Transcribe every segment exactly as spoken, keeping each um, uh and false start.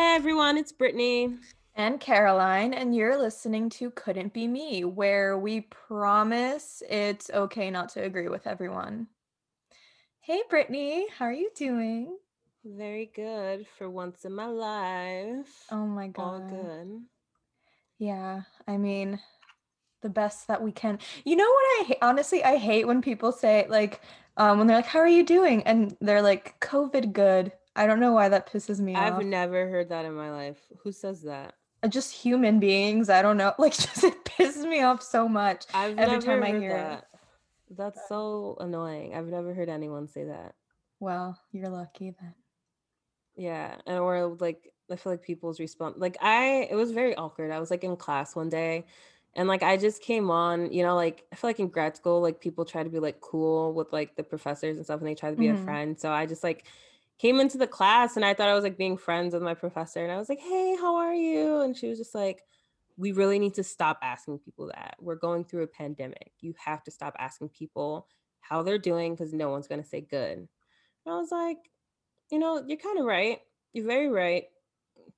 Hey everyone, it's Brittany and Caroline, and you're listening to Couldn't Be Me, where we promise it's okay not to agree with everyone. Hey Brittany, how are you doing? Very good for once in my life. Oh my God. All good. Yeah, I mean, the best that we can. You know what I hate? Honestly, I hate when people say like, um, when they're like, how are you doing? And they're like, COVID good. I don't know why that pisses me I've off. I've never heard that in my life. Who says that? Just human beings. I don't know. Like, just it pisses me off so much I've every never time heard I hear that. It. That's so annoying. I've never heard anyone say that. Well, you're lucky then. Yeah, and or like, I feel like people's response. Like, I, it was very awkward. I was like in class one day, and like I just came on. You know, like I feel like in grad school, like people try to be like cool with like the professors and stuff, and they try to be mm-hmm. a friend. So I just like. Came into the class and I thought I was like being friends with my professor, and I was like, hey, how are you? And she was just like, we really need to stop asking people that. We're going through a pandemic. You have to stop asking people how they're doing because no one's going to say good. And I was like, you know, you're kind of right. You're very right.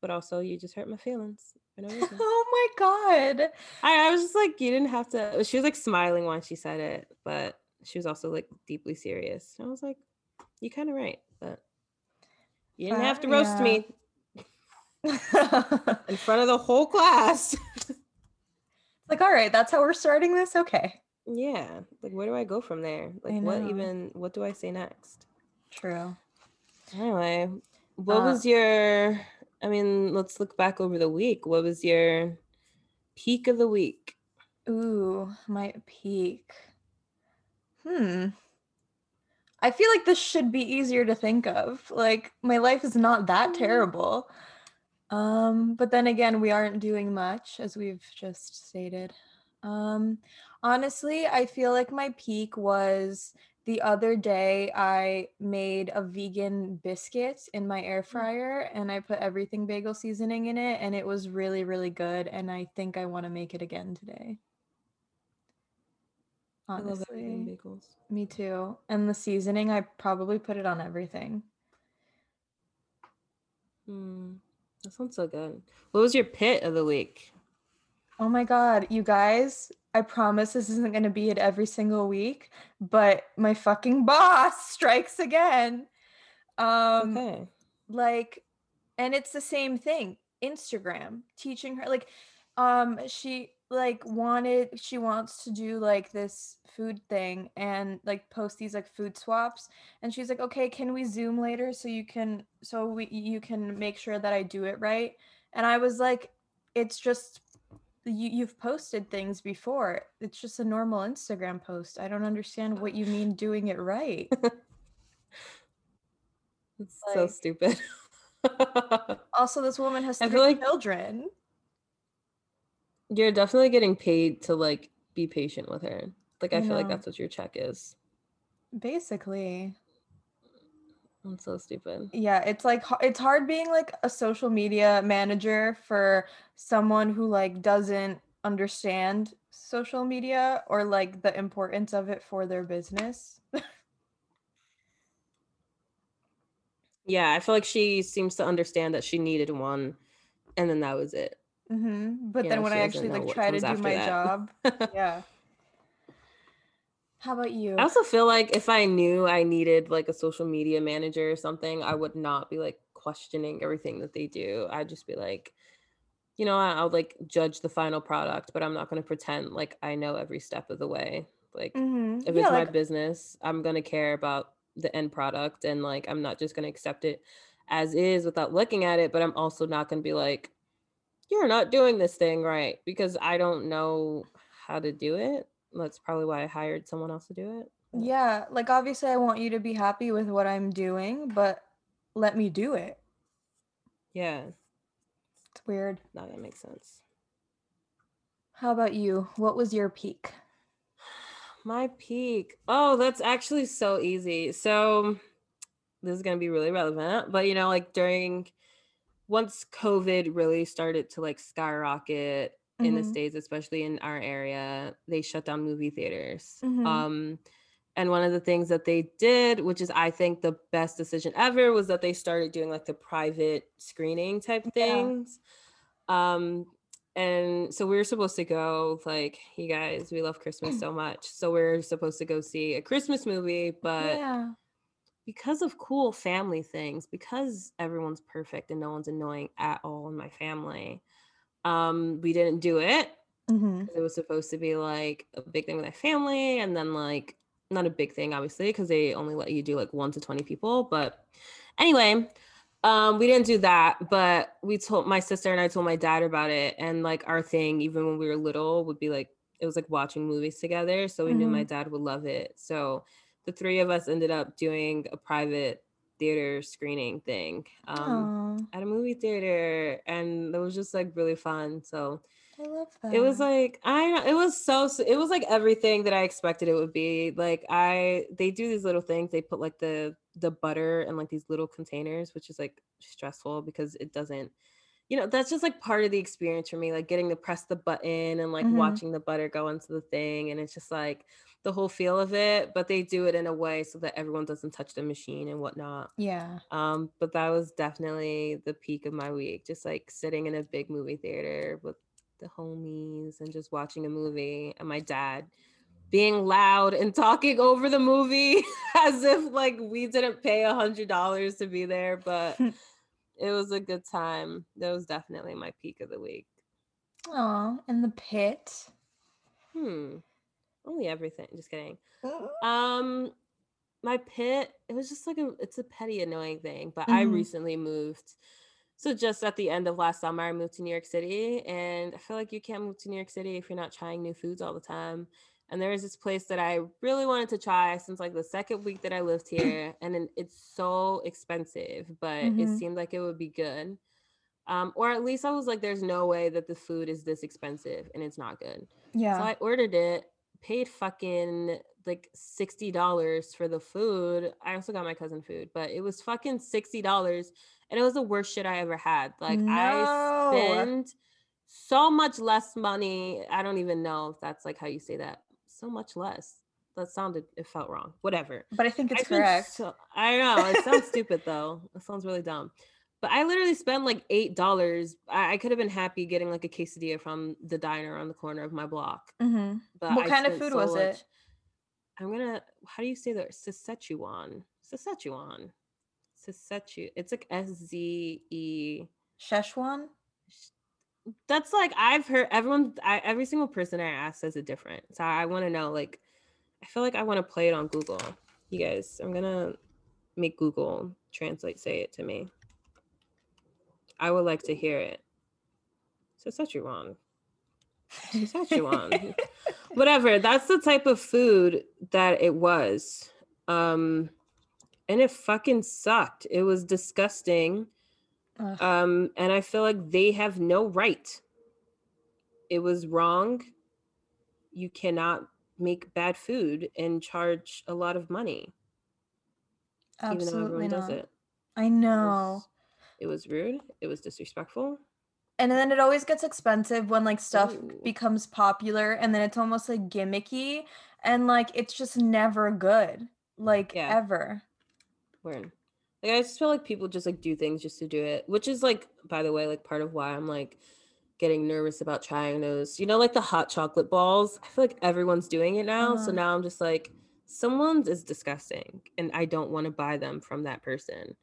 But also you just hurt my feelings. For no reason. Oh my God. I, I was just like, you didn't have to. She was like smiling when she said it, but she was also like deeply serious. And I was like, you're kind of right. But you didn't but, have to roast yeah. me in front of the whole class. Like, all right, that's how we're starting this? Okay. Yeah. Like, where do I go from there? Like, what even, what do I say next? True. Anyway, what uh, was your, I mean, let's look back over the week. What was your peak of the week? Ooh, my peak. Hmm. I feel like this should be easier to think of. Like, my life is not that terrible. Um, but then again, we aren't doing much, as we've just stated. Um, honestly, I feel like my peak was the other day I made a vegan biscuit in my air fryer, and I put everything bagel seasoning in it, and it was really, really good. And I think I want to make it again today. Honestly, me too. And the seasoning, I probably put it on everything. Mm, that sounds so good. What was your pit of the week? Oh my God, you guys, I promise this isn't going to be it every single week, but my fucking boss strikes again. Um, okay. Like, and it's the same thing. Instagram, teaching her, like, um, she... like wanted she wants to do like this food thing and like post these like food swaps, and she's like, okay, can we Zoom later so you can so we you can make sure that I do it right? And I was like, it's just you you've posted things before. It's just a normal Instagram post. I don't understand what you mean doing it right. It's like, so stupid. Also, this woman has three I feel like- children. You're definitely getting paid to like be patient with her. Like, I, I feel know. like that's what your check is. Basically. I'm so stupid. Yeah, it's like it's hard being like a social media manager for someone who like doesn't understand social media or like the importance of it for their business. Yeah, I feel like she seems to understand that she needed one, and then that was it. Mm-hmm. But yeah, then when I actually like try to do my that. job, yeah. How about you? I also feel like if I knew I needed like a social media manager or something, I would not be like questioning everything that they do. I'd just be like, you know, I'll like judge the final product, but I'm not going to pretend like I know every step of the way. Like, mm-hmm. if yeah, it's like- my business, I'm going to care about the end product, and like I'm not just going to accept it as is without looking at it. But I'm also not going to be like, you're not doing this thing right, because I don't know how to do it. That's probably why I hired someone else to do it. Yeah, like obviously I want you to be happy with what I'm doing, but let me do it. Yeah. It's weird. No, that makes sense. How about you? What was your peak? My peak. Oh, that's actually so easy. So this is going to be really relevant, but you know, like during... once COVID really started to like skyrocket mm-hmm. in the States, especially in our area, they shut down movie theaters. Mm-hmm. Um, And one of the things that they did, which is I think the best decision ever, was that they started doing like the private screening type things. Yeah. Um, and so we were supposed to go, like, you guys, we love Christmas so much. So we we're supposed to go see a Christmas movie, but yeah. because of cool family things, because everyone's perfect and no one's annoying at all in my family, um, we didn't do it. Mm-hmm. It was supposed to be like a big thing with my family, and then like not a big thing, obviously, because they only let you do like one to twenty people. But anyway, um, we didn't do that, but we told my sister and I told my dad about it. And like our thing, even when we were little, would be like, it was like watching movies together. So we mm-hmm. knew my dad would love it. So the three of us ended up doing a private theater screening thing um, at a movie theater. And it was just like really fun. So I love that. It was like, I know, it was so, it was like everything that I expected it would be. Like I, they do these little things. They put like the, the butter in like these little containers, which is like stressful because it doesn't, you know, that's just like part of the experience for me, like getting to press the button and like mm-hmm. watching the butter go into the thing. And it's just like the whole feel of it, but they do it in a way so that everyone doesn't touch the machine and whatnot. Yeah. Um, but that was definitely the peak of my week. Just like sitting in a big movie theater with the homies and just watching a movie, and my dad being loud and talking over the movie as if like we didn't pay a hundred dollars to be there, but it was a good time. That was definitely my peak of the week. Aw, and the pit. Hmm. Only everything. Just kidding. Um, my pit, it was just like a, it's a petty annoying thing, but mm-hmm. I recently moved. So just at the end of last summer, I moved to New York City, and I feel like you can't move to New York City if you're not trying new foods all the time. And there was this place that I really wanted to try since like the second week that I lived here, and then it's so expensive, but mm-hmm. it seemed like it would be good. Um, or at least I was like, there's no way that the food is this expensive and it's not good. Yeah. So I ordered it, paid fucking like sixty dollars for the food. I also got my cousin food, but it was fucking sixty dollars. And it was the worst shit I ever had. Like no. I spend so much less money. I don't even know if that's like how you say that. So much less. That sounded, it felt wrong. Whatever. But I think it's I correct. So, I know. It sounds stupid though. It sounds really dumb. But I literally spent like eight dollars. I, I could have been happy getting like a quesadilla from the diner on the corner of my block. Mm-hmm. But what I kind of food so was much. It? I'm going to, how do you say that? Szechuan. Szechuan. Szechuan. It's like S Z E. Szechuan? That's like, I've heard everyone, I, every single person I ask says it different. So I want to know, like, I feel like I want to play it on Google. You guys, I'm going to make Google translate, say it to me. I would like to hear it. Szechuan. Szechuan. Whatever. That's the type of food that it was. Um, and it fucking sucked. It was disgusting. Ugh. Um, and I feel like they have no right. It was wrong. You cannot make bad food and charge a lot of money. Absolutely even though everyone not. Does it. I know. It was, it was rude. It was disrespectful. And then it always gets expensive when like stuff Ooh. Becomes popular, and then it's almost like gimmicky, and like it's just never good, like yeah. ever. Weird. Like I just feel like people just like do things just to do it, which is like, by the way, like part of why I'm like getting nervous about trying those. You know, like the hot chocolate balls. I feel like everyone's doing it now, uh-huh. so now I'm just like, someone's is disgusting, and I don't want to buy them from that person.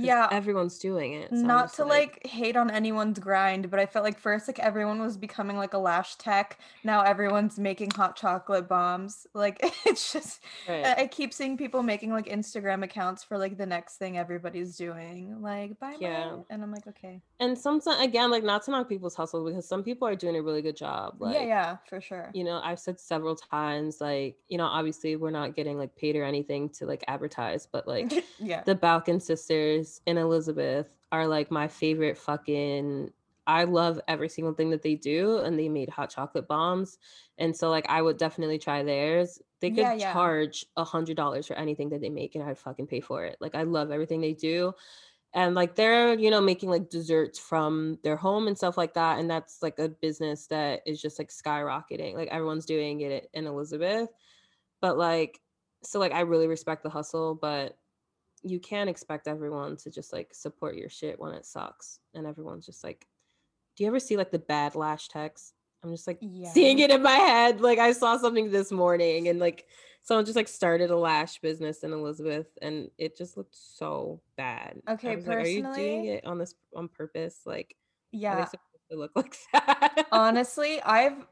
Yeah, everyone's doing it. So not to like, like hate on anyone's grind, but I felt like first like everyone was becoming like a lash tech. Now everyone's making hot chocolate bombs. Like it's just right. I, I keep seeing people making like Instagram accounts for like the next thing everybody's doing. Like bye yeah. bye. And I'm like, okay. And some again, like not to knock people's hustle, because some people are doing a really good job. Like, yeah, yeah, for sure. You know, I've said several times, like, you know, obviously we're not getting like paid or anything to like advertise, but like yeah. the Balkan sisters and Elizabeth are like my favorite fucking, I love every single thing that they do, and they made hot chocolate bombs, and so like I would definitely try theirs. They could yeah, yeah. charge a hundred dollars for anything that they make, and I'd fucking pay for it. Like I love everything they do, and like they're, you know, making like desserts from their home and stuff like that, and that's like a business that is just like skyrocketing. Like everyone's doing it in Elizabeth, but like so like I really respect the hustle, but you can't expect everyone to just like support your shit when it sucks. And everyone's just like, do you ever see like the bad lash text? I'm just like yeah. seeing it in my head. Like I saw something this morning and like someone just like started a lash business in Elizabeth and it just looked so bad. Okay, personally, like, are you doing it on this on purpose? Like, yeah, are they supposed to look like that? Honestly, I've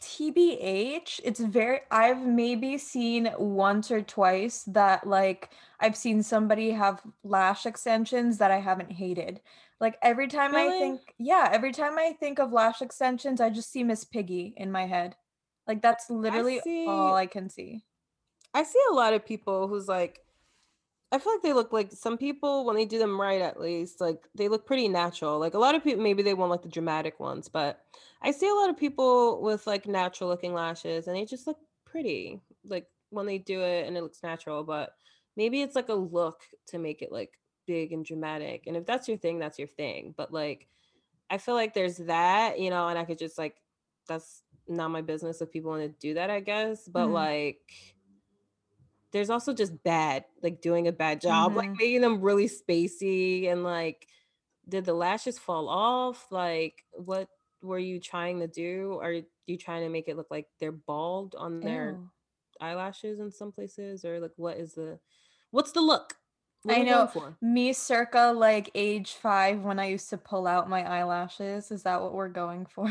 T B H, it's very, I've maybe seen once or twice that like I've seen somebody have lash extensions that I haven't hated. Like every time really? I think, yeah, every time I think of lash extensions, I just see Miss Piggy in my head. Like that's literally I see, all I can see. I see a lot of people who's like, I feel like they look like some people when they do them right, at least like they look pretty natural. Like a lot of people, maybe they want like the dramatic ones, but I see a lot of people with like natural looking lashes and they just look pretty like when they do it and it looks natural, but maybe it's like a look to make it like big and dramatic. And if that's your thing, that's your thing. But like, I feel like there's that, you know, and I could just like, that's not my business if people want to do that, I guess. But mm-hmm. like, there's also just bad, like doing a bad job, mm-hmm. like making them really spacey. And like, did the lashes fall off? Like, what were you trying to do? Are you trying to make it look like they're bald on their Ew. eyelashes in some places? Or like, what is the, what's the look? What I know for? Me circa like age five when I used to pull out my eyelashes. Is that what we're going for?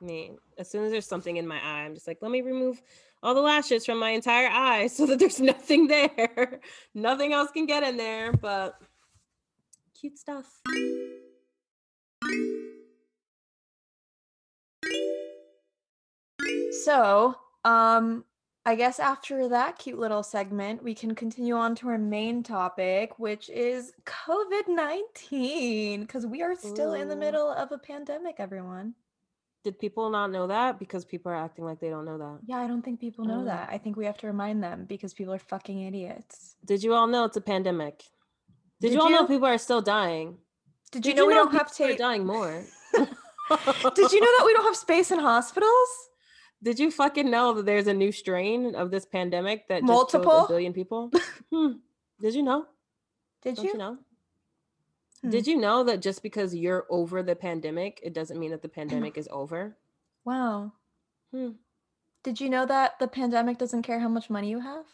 Me. As soon as there's something in my eye, I'm just like, let me remove all the lashes from my entire eye so that there's nothing there. Nothing else can get in there, but cute stuff. So, um, I guess after that cute little segment, we can continue on to our main topic, which is COVID nineteen, because we are still Ooh. in the middle of a pandemic, everyone. Did people not know that? Because people are acting like they don't know that. Yeah, I don't think people know, know that. that. I think we have to remind them because people are fucking idiots. Did you all know it's a pandemic? Did, Did you all you? know people are still dying? Did you Did know you we know don't have to... dying more? Did you know that we don't have space in hospitals? Did you fucking know that there's a new strain of this pandemic that Multiple? just killed a billion people? hmm. Did you know? Did you? you know? Hmm. Did you know that just because you're over the pandemic, it doesn't mean that the pandemic is over? Wow. Hmm. Did you know that the pandemic doesn't care how much money you have?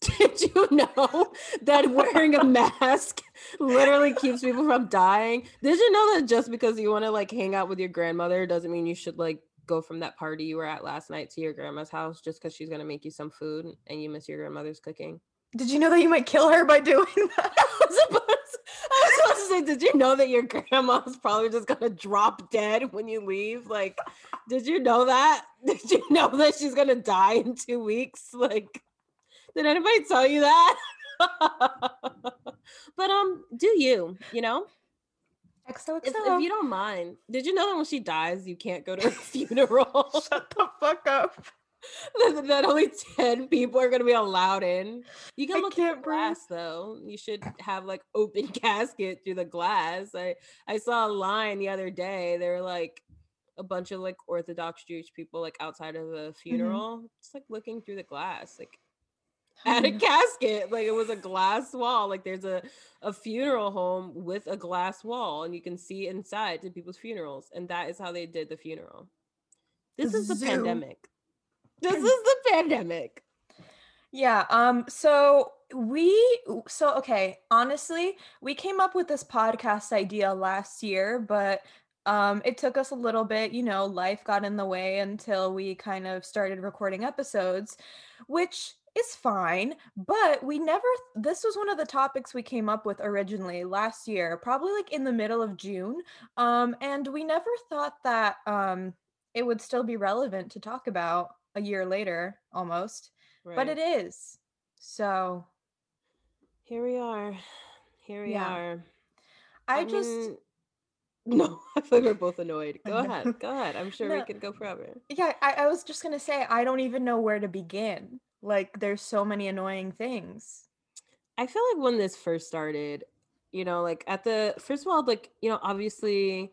Did you know that wearing a mask literally keeps people from dying? Did you know that just because you want to like hang out with your grandmother doesn't mean you should like go from that party you were at last night to your grandma's house just because she's going to make you some food and you miss your grandmother's cooking? Did you know that you might kill her by doing that? I was supposed to, I was supposed to say, did you know that your grandma's probably just going to drop dead when you leave? Like, did you know that? Did you know that she's going to die in two weeks? Like, did anybody tell you that? But um, do you, you know? X O X O. If, if you don't mind, did you know that when she dies, you can't go to a funeral? Shut the fuck up. that, that only ten people are going to be allowed in. You can look at glass, though. You should have like open casket through the glass. I, I saw a line the other day. They were like a bunch of like Orthodox Jewish people like outside of a funeral. Mm-hmm. Just like looking through the glass. Like at a casket, like it was a glass wall. Like there's a a funeral home with a glass wall and you can see inside to people's funerals, and that is how they did the funeral. This is the pandemic. This is the pandemic. Yeah. Um so we so okay honestly we came up with this podcast idea last year, but Um, it took us a little bit, you know, life got in the way until we kind of started recording episodes, which is fine, but we never, this was one of the topics we came up with originally last year, probably like in the middle of June. Um, and we never thought that um, it would still be relevant to talk about a year later almost, right. But it is. So here we are. Here we yeah. are. I, I just... mean- No, I feel like we're both annoyed. Go ahead. Go ahead. I'm sure no. we could go forever. Yeah, I, I was just going to say, I don't even know where to begin. Like, there's so many annoying things. I feel like when this first started, you know, like at the, first of all, like, you know, obviously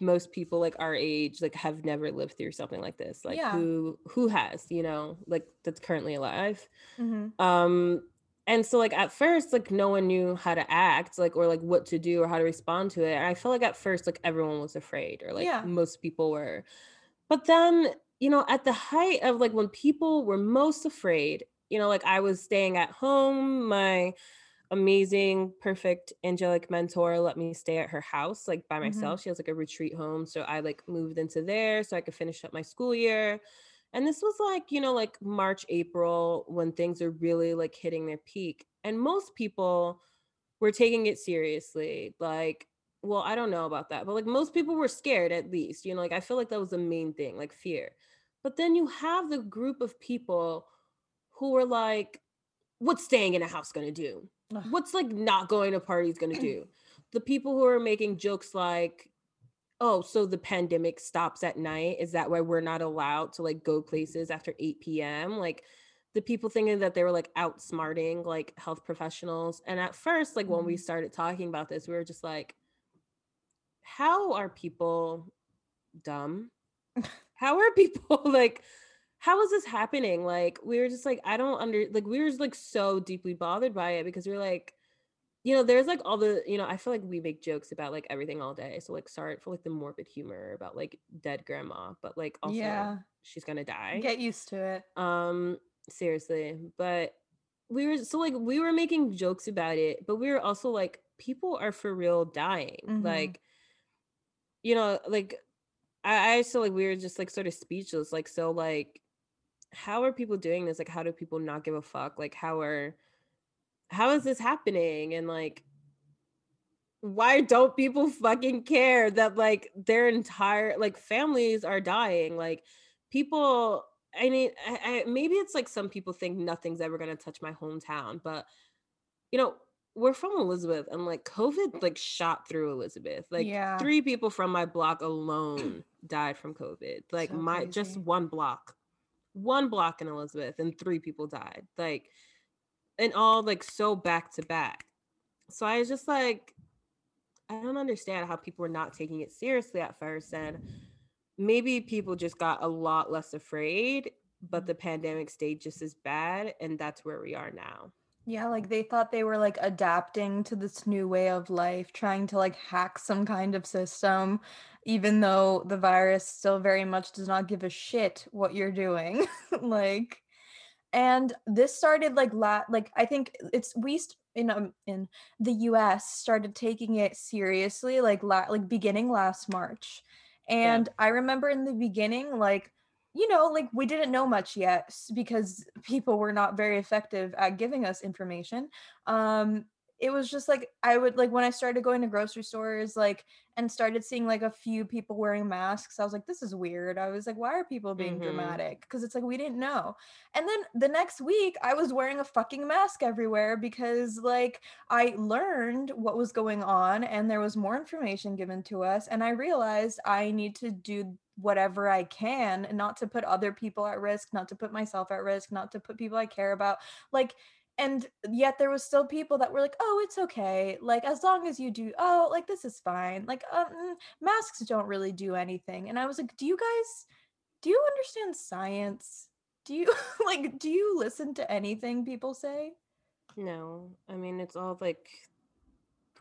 most people like our age like have never lived through something like this, like yeah. who who has, you know, like that's currently alive. Mm-hmm. um and so like at first like no one knew how to act like or like what to do or how to respond to it, and I feel like at first like everyone was afraid or like yeah. most people were. But then, you know, at the height of like when people were most afraid, you know, like I was staying at home, my amazing, perfect, angelic mentor let me stay at her house like by myself. Mm-hmm. She has like a retreat home, so I like moved into there so I could finish up my school year. And this was like, you know, like March, April, when things are really like hitting their peak, and most people were taking it seriously. Like, well, I don't know about that, but like most people were scared, at least, you know, like I feel like that was the main thing, like fear. But then you have the group of people who were like, what's staying in a house gonna do? What's like not going to parties gonna do? The people who are making jokes like, oh, so the pandemic stops at night, is that why we're not allowed to like go places after eight p.m. Like the people thinking that they were like outsmarting like health professionals. And at first, like when we started talking about this, we were just like, how are people dumb? How are people like, how is this happening? Like, we were just like, I don't under, like, we were just like so deeply bothered by it, because we were like, you know, there's like all the, you know, I feel like we make jokes about like everything all day. So like, sorry for like the morbid humor about like dead grandma, but like also yeah. she's gonna die. Get used to it. Um, seriously. But we were, so like, we were making jokes about it, but we were also like, people are for real dying. Mm-hmm. Like, you know, like I, I feel like we were just like sort of speechless. Like, so like, how are people doing this? Like, how do people not give a fuck? Like, how are, how is this happening? And like, why don't people fucking care that like their entire, like families are dying? Like people, I mean, I, I, maybe it's like some people think nothing's ever gonna touch my hometown, but you know, we're from Elizabeth, and like COVID like shot through Elizabeth. Like yeah. three people from my block alone died from COVID. Like so my, crazy. Just one block, one block in Elizabeth, and three people died. Like, and all like so back to back. So I was just like, I don't understand how people were not taking it seriously at first. And maybe people just got a lot less afraid, but the pandemic stayed just as bad. And that's where we are now. Yeah, like they thought they were like adapting to this new way of life, trying to like hack some kind of system, even though the virus still very much does not give a shit what you're doing. Like, and this started like la- like I think it's we st- in um, in the U S started taking it seriously like la- like beginning last March. And yeah. I remember in the beginning, like, you know, like we didn't know much yet because people were not very effective at giving us information. Um, it was just like, I would like when I started going to grocery stores, like, and started seeing like a few people wearing masks, I was like, this is weird. I was like, why are people being mm-hmm. dramatic? Because it's like, we didn't know. And then the next week I was wearing a fucking mask everywhere because like I learned what was going on and there was more information given to us. And I realized I need to do whatever I can, not to put other people at risk, not to put myself at risk, not to put people I care about, like. And yet there was still people that were like, oh, it's okay. Like, as long as you do, oh, like, this is fine. Like, um, masks don't really do anything. And I was like, do you guys, do you understand science? Do you, like, do you listen to anything people say? No. I mean, it's all like,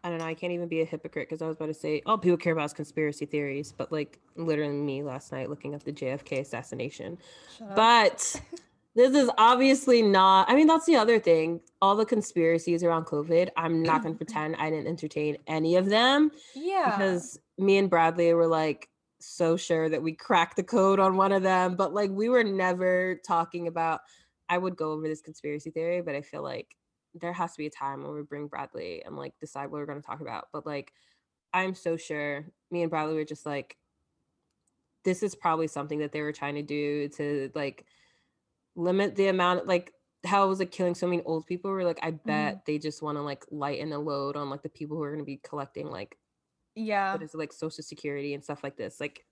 I don't know. I can't even be a hypocrite because I was about to say, all people care about is conspiracy theories. But, like, literally me last night looking up the J F K assassination. Shut but... up. This is obviously not, I mean, that's the other thing. All the conspiracies around COVID, I'm not going to pretend I didn't entertain any of them. Yeah. Because me and Bradley were like so sure that we cracked the code on one of them. But like we were never talking about, I would go over this conspiracy theory, but I feel like there has to be a time when we bring Bradley and like decide what we're going to talk about. But like, I'm so sure me and Bradley were just like, this is probably something that they were trying to do to like, limit the amount, like how it was like killing so many old people. We're like, I bet mm-hmm. they just want to like lighten the load on like the people who are going to be collecting like yeah what is it, like social security and stuff like this, like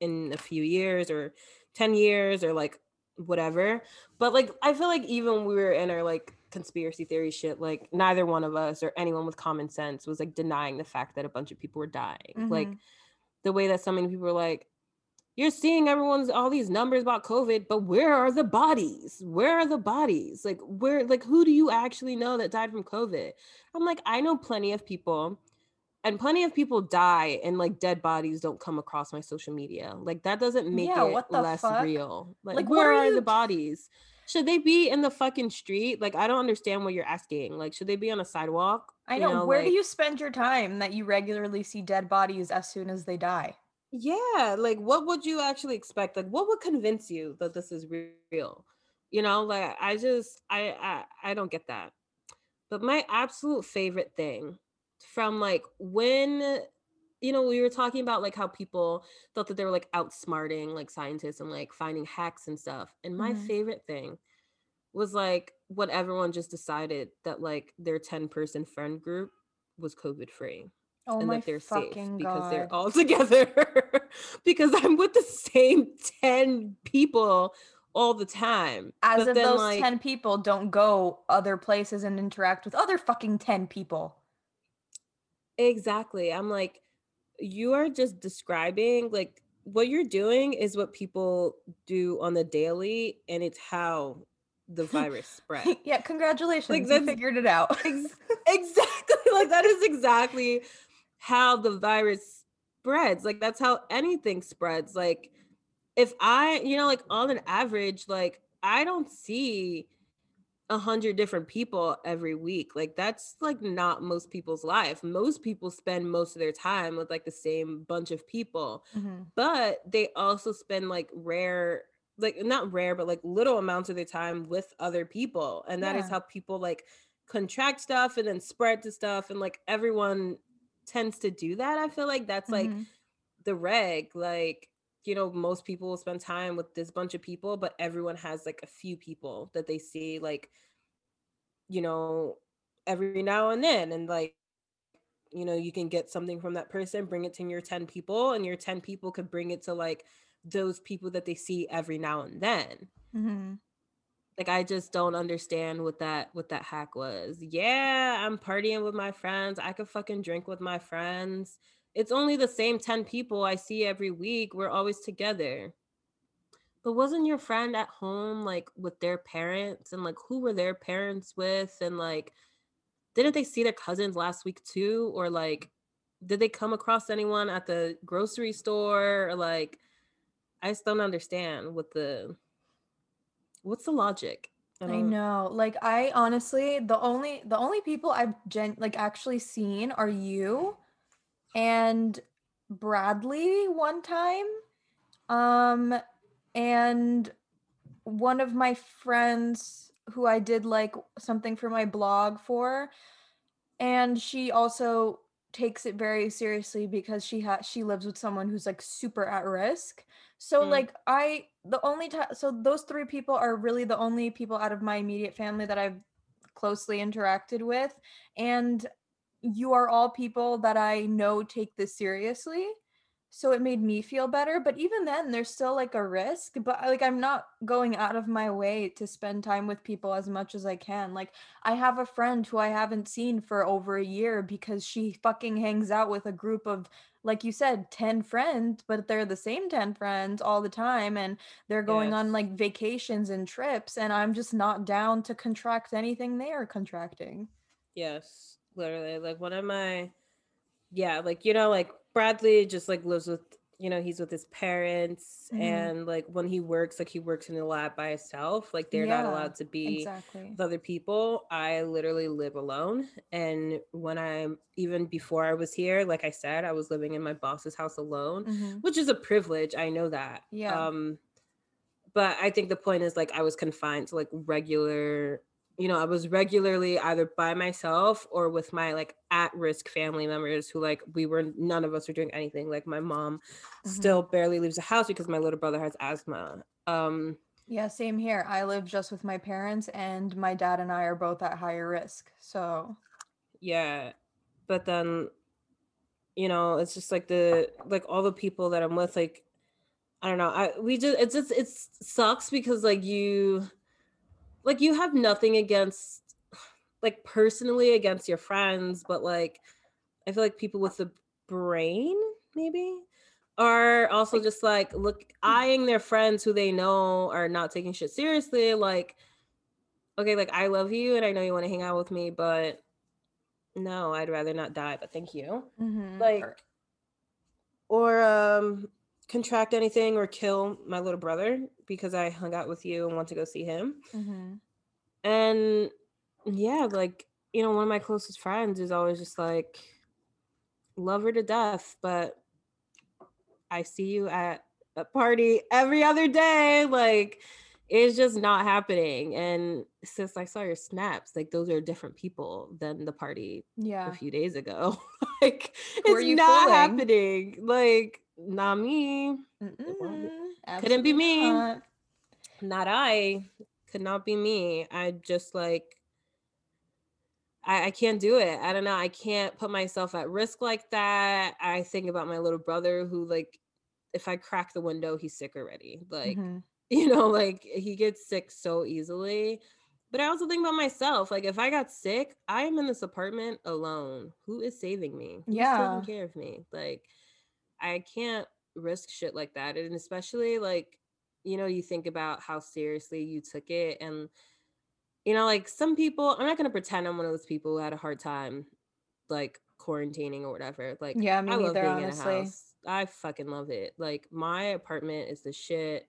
in a few years or ten years or like whatever. But like I feel like even when we were in our like conspiracy theory shit, like neither one of us or anyone with common sense was like denying the fact that a bunch of people were dying. Mm-hmm. Like the way that so many people are like, you're seeing everyone's all these numbers about COVID, but where are the bodies? Where are the bodies? Like, where, like, who do you actually know that died from COVID? I'm like, I know plenty of people, and plenty of people die, and like dead bodies don't come across my social media. Like, that doesn't make yeah, it less fuck? real. Like, like where are, are you... the bodies? Should they be in the fucking street? Like, I don't understand what you're asking. Like, should they be on a sidewalk? I know. You know where like... do you spend your time that you regularly see dead bodies as soon as they die? Yeah, like, what would you actually expect? Like, what would convince you that this is real? You know, like, I just, I, I, I don't get that. But my absolute favorite thing from, like, when, you know, we were talking about, like, how people thought that they were, like, outsmarting, like, scientists and, like, finding hacks and stuff. And my mm-hmm. favorite thing was, like, what everyone just decided that, like, their ten-person friend group was COVID-free. Oh and my that they're safe God. Because they're all together. Because I'm with the same ten people all the time. As but if then, those like, ten people don't go other places and interact with other fucking ten people. Exactly. I'm like, you are just describing, like, what you're doing is what people do on the daily, and it's how the virus spread. Yeah, congratulations. Like, they figured it out. ex- exactly. Like, that is exactly how the virus spreads. Like, that's how anything spreads. Like, if I, you know, like, on an average, like, I don't see a hundred different people every week. Like, that's, like, not most people's life. Most people spend most of their time with, like, the same bunch of people, mm-hmm. but they also spend, like, rare, like, not rare, but, like, little amounts of their time with other people. And that yeah. is how people, like, contract stuff and then spread to stuff. And, like, everyone tends to do that. I feel like that's mm-hmm. like the reg, like, you know, most people will spend time with this bunch of people, but everyone has, like, a few people that they see, like, you know, every now and then. And, like, you know, you can get something from that person, bring it to your ten people, and your ten people could bring it to, like, those people that they see every now and then. Mm-hmm. Like, I just don't understand what that what that hack was. Yeah, I'm partying with my friends. I could fucking drink with my friends. It's only the same ten people I see every week. We're always together. But wasn't your friend at home, like, with their parents? And, like, who were their parents with? And, like, didn't they see their cousins last week too? Or, like, did they come across anyone at the grocery store? Or, like, I just don't understand what the... What's the logic? I, I know. Like, I honestly, the only the only people I've gen- like actually seen are you and Bradley one time. Um, and one of my friends who I did, like, something for my blog for, and she also takes it very seriously because she has she lives with someone who's, like, super at risk. So mm. like I the only time so those three people are really the only people out of my immediate family that I've closely interacted with, and you are all people that I know take this seriously, so it made me feel better. But even then, there's still, like, a risk, but, like, I'm not going out of my way to spend time with people as much as I can. Like, I have a friend who I haven't seen for over a year because she fucking hangs out with a group of, like you said, ten friends, but they're the same ten friends all the time, and they're going yes. on, like, vacations and trips, and I'm just not down to contract anything they are contracting. Yes, literally. Like, one of my, yeah, like, you know, like, Bradley just, like, lives with, you know, he's with his parents, mm-hmm. and, like, when he works, like, he works in the lab by himself. Like, they're yeah, not allowed to be exactly. with other people. I literally live alone. And when I'm, even before I was here, like I said, I was living in my boss's house alone, mm-hmm. which is a privilege. I know that. Yeah. Um, but I think the point is, like, I was confined to, like, regular, you know, I was regularly either by myself or with my, like, at-risk family members who, like, we were, none of us were doing anything. Like, my mom mm-hmm. still barely leaves the house because my little brother has asthma. Um, yeah, same here. I live just with my parents, and my dad and I are both at higher risk. So, yeah. But then, you know, it's just, like, the, like, all the people that I'm with, like, I don't know. I, we just, it just, it sucks because, like, you... Like, you have nothing against, like, personally against your friends, but, like, I feel like people with the brain, maybe, are also just like look eyeing their friends who they know are not taking shit seriously. Like, okay, like I love you and I know you want to hang out with me, but no, I'd rather not die, but thank you. Mm-hmm. Like, or um, contract anything or kill my little brother because I hung out with you and want to go see him. Mm-hmm. And yeah, like, you know, one of my closest friends is always just like, love her to death, but I see you at a party every other day. Like, it's just not happening. And since I saw your snaps, like, those are different people than the party yeah. a few days ago. Like, it's you not fooling? happening. Like, not me. Couldn't be me. Not. not I. Could not be me. I just, like, I, I can't do it. I don't know. I can't put myself at risk like that. I think about my little brother who, like, if I crack the window, he's sick already. Like, mm-hmm. you know, like, he gets sick so easily. But I also think about myself. Like, if I got sick, I am in this apartment alone. Who is saving me? Who's yeah. taking care of me? Like, I can't risk shit like that. And especially, like, you know, you think about how seriously you took it. And, you know, like, some people, I'm not going to pretend I'm one of those people who had a hard time, like, quarantining or whatever. Like, yeah, me I love either, being honestly. in a house. I fucking love it. Like, my apartment is the shit.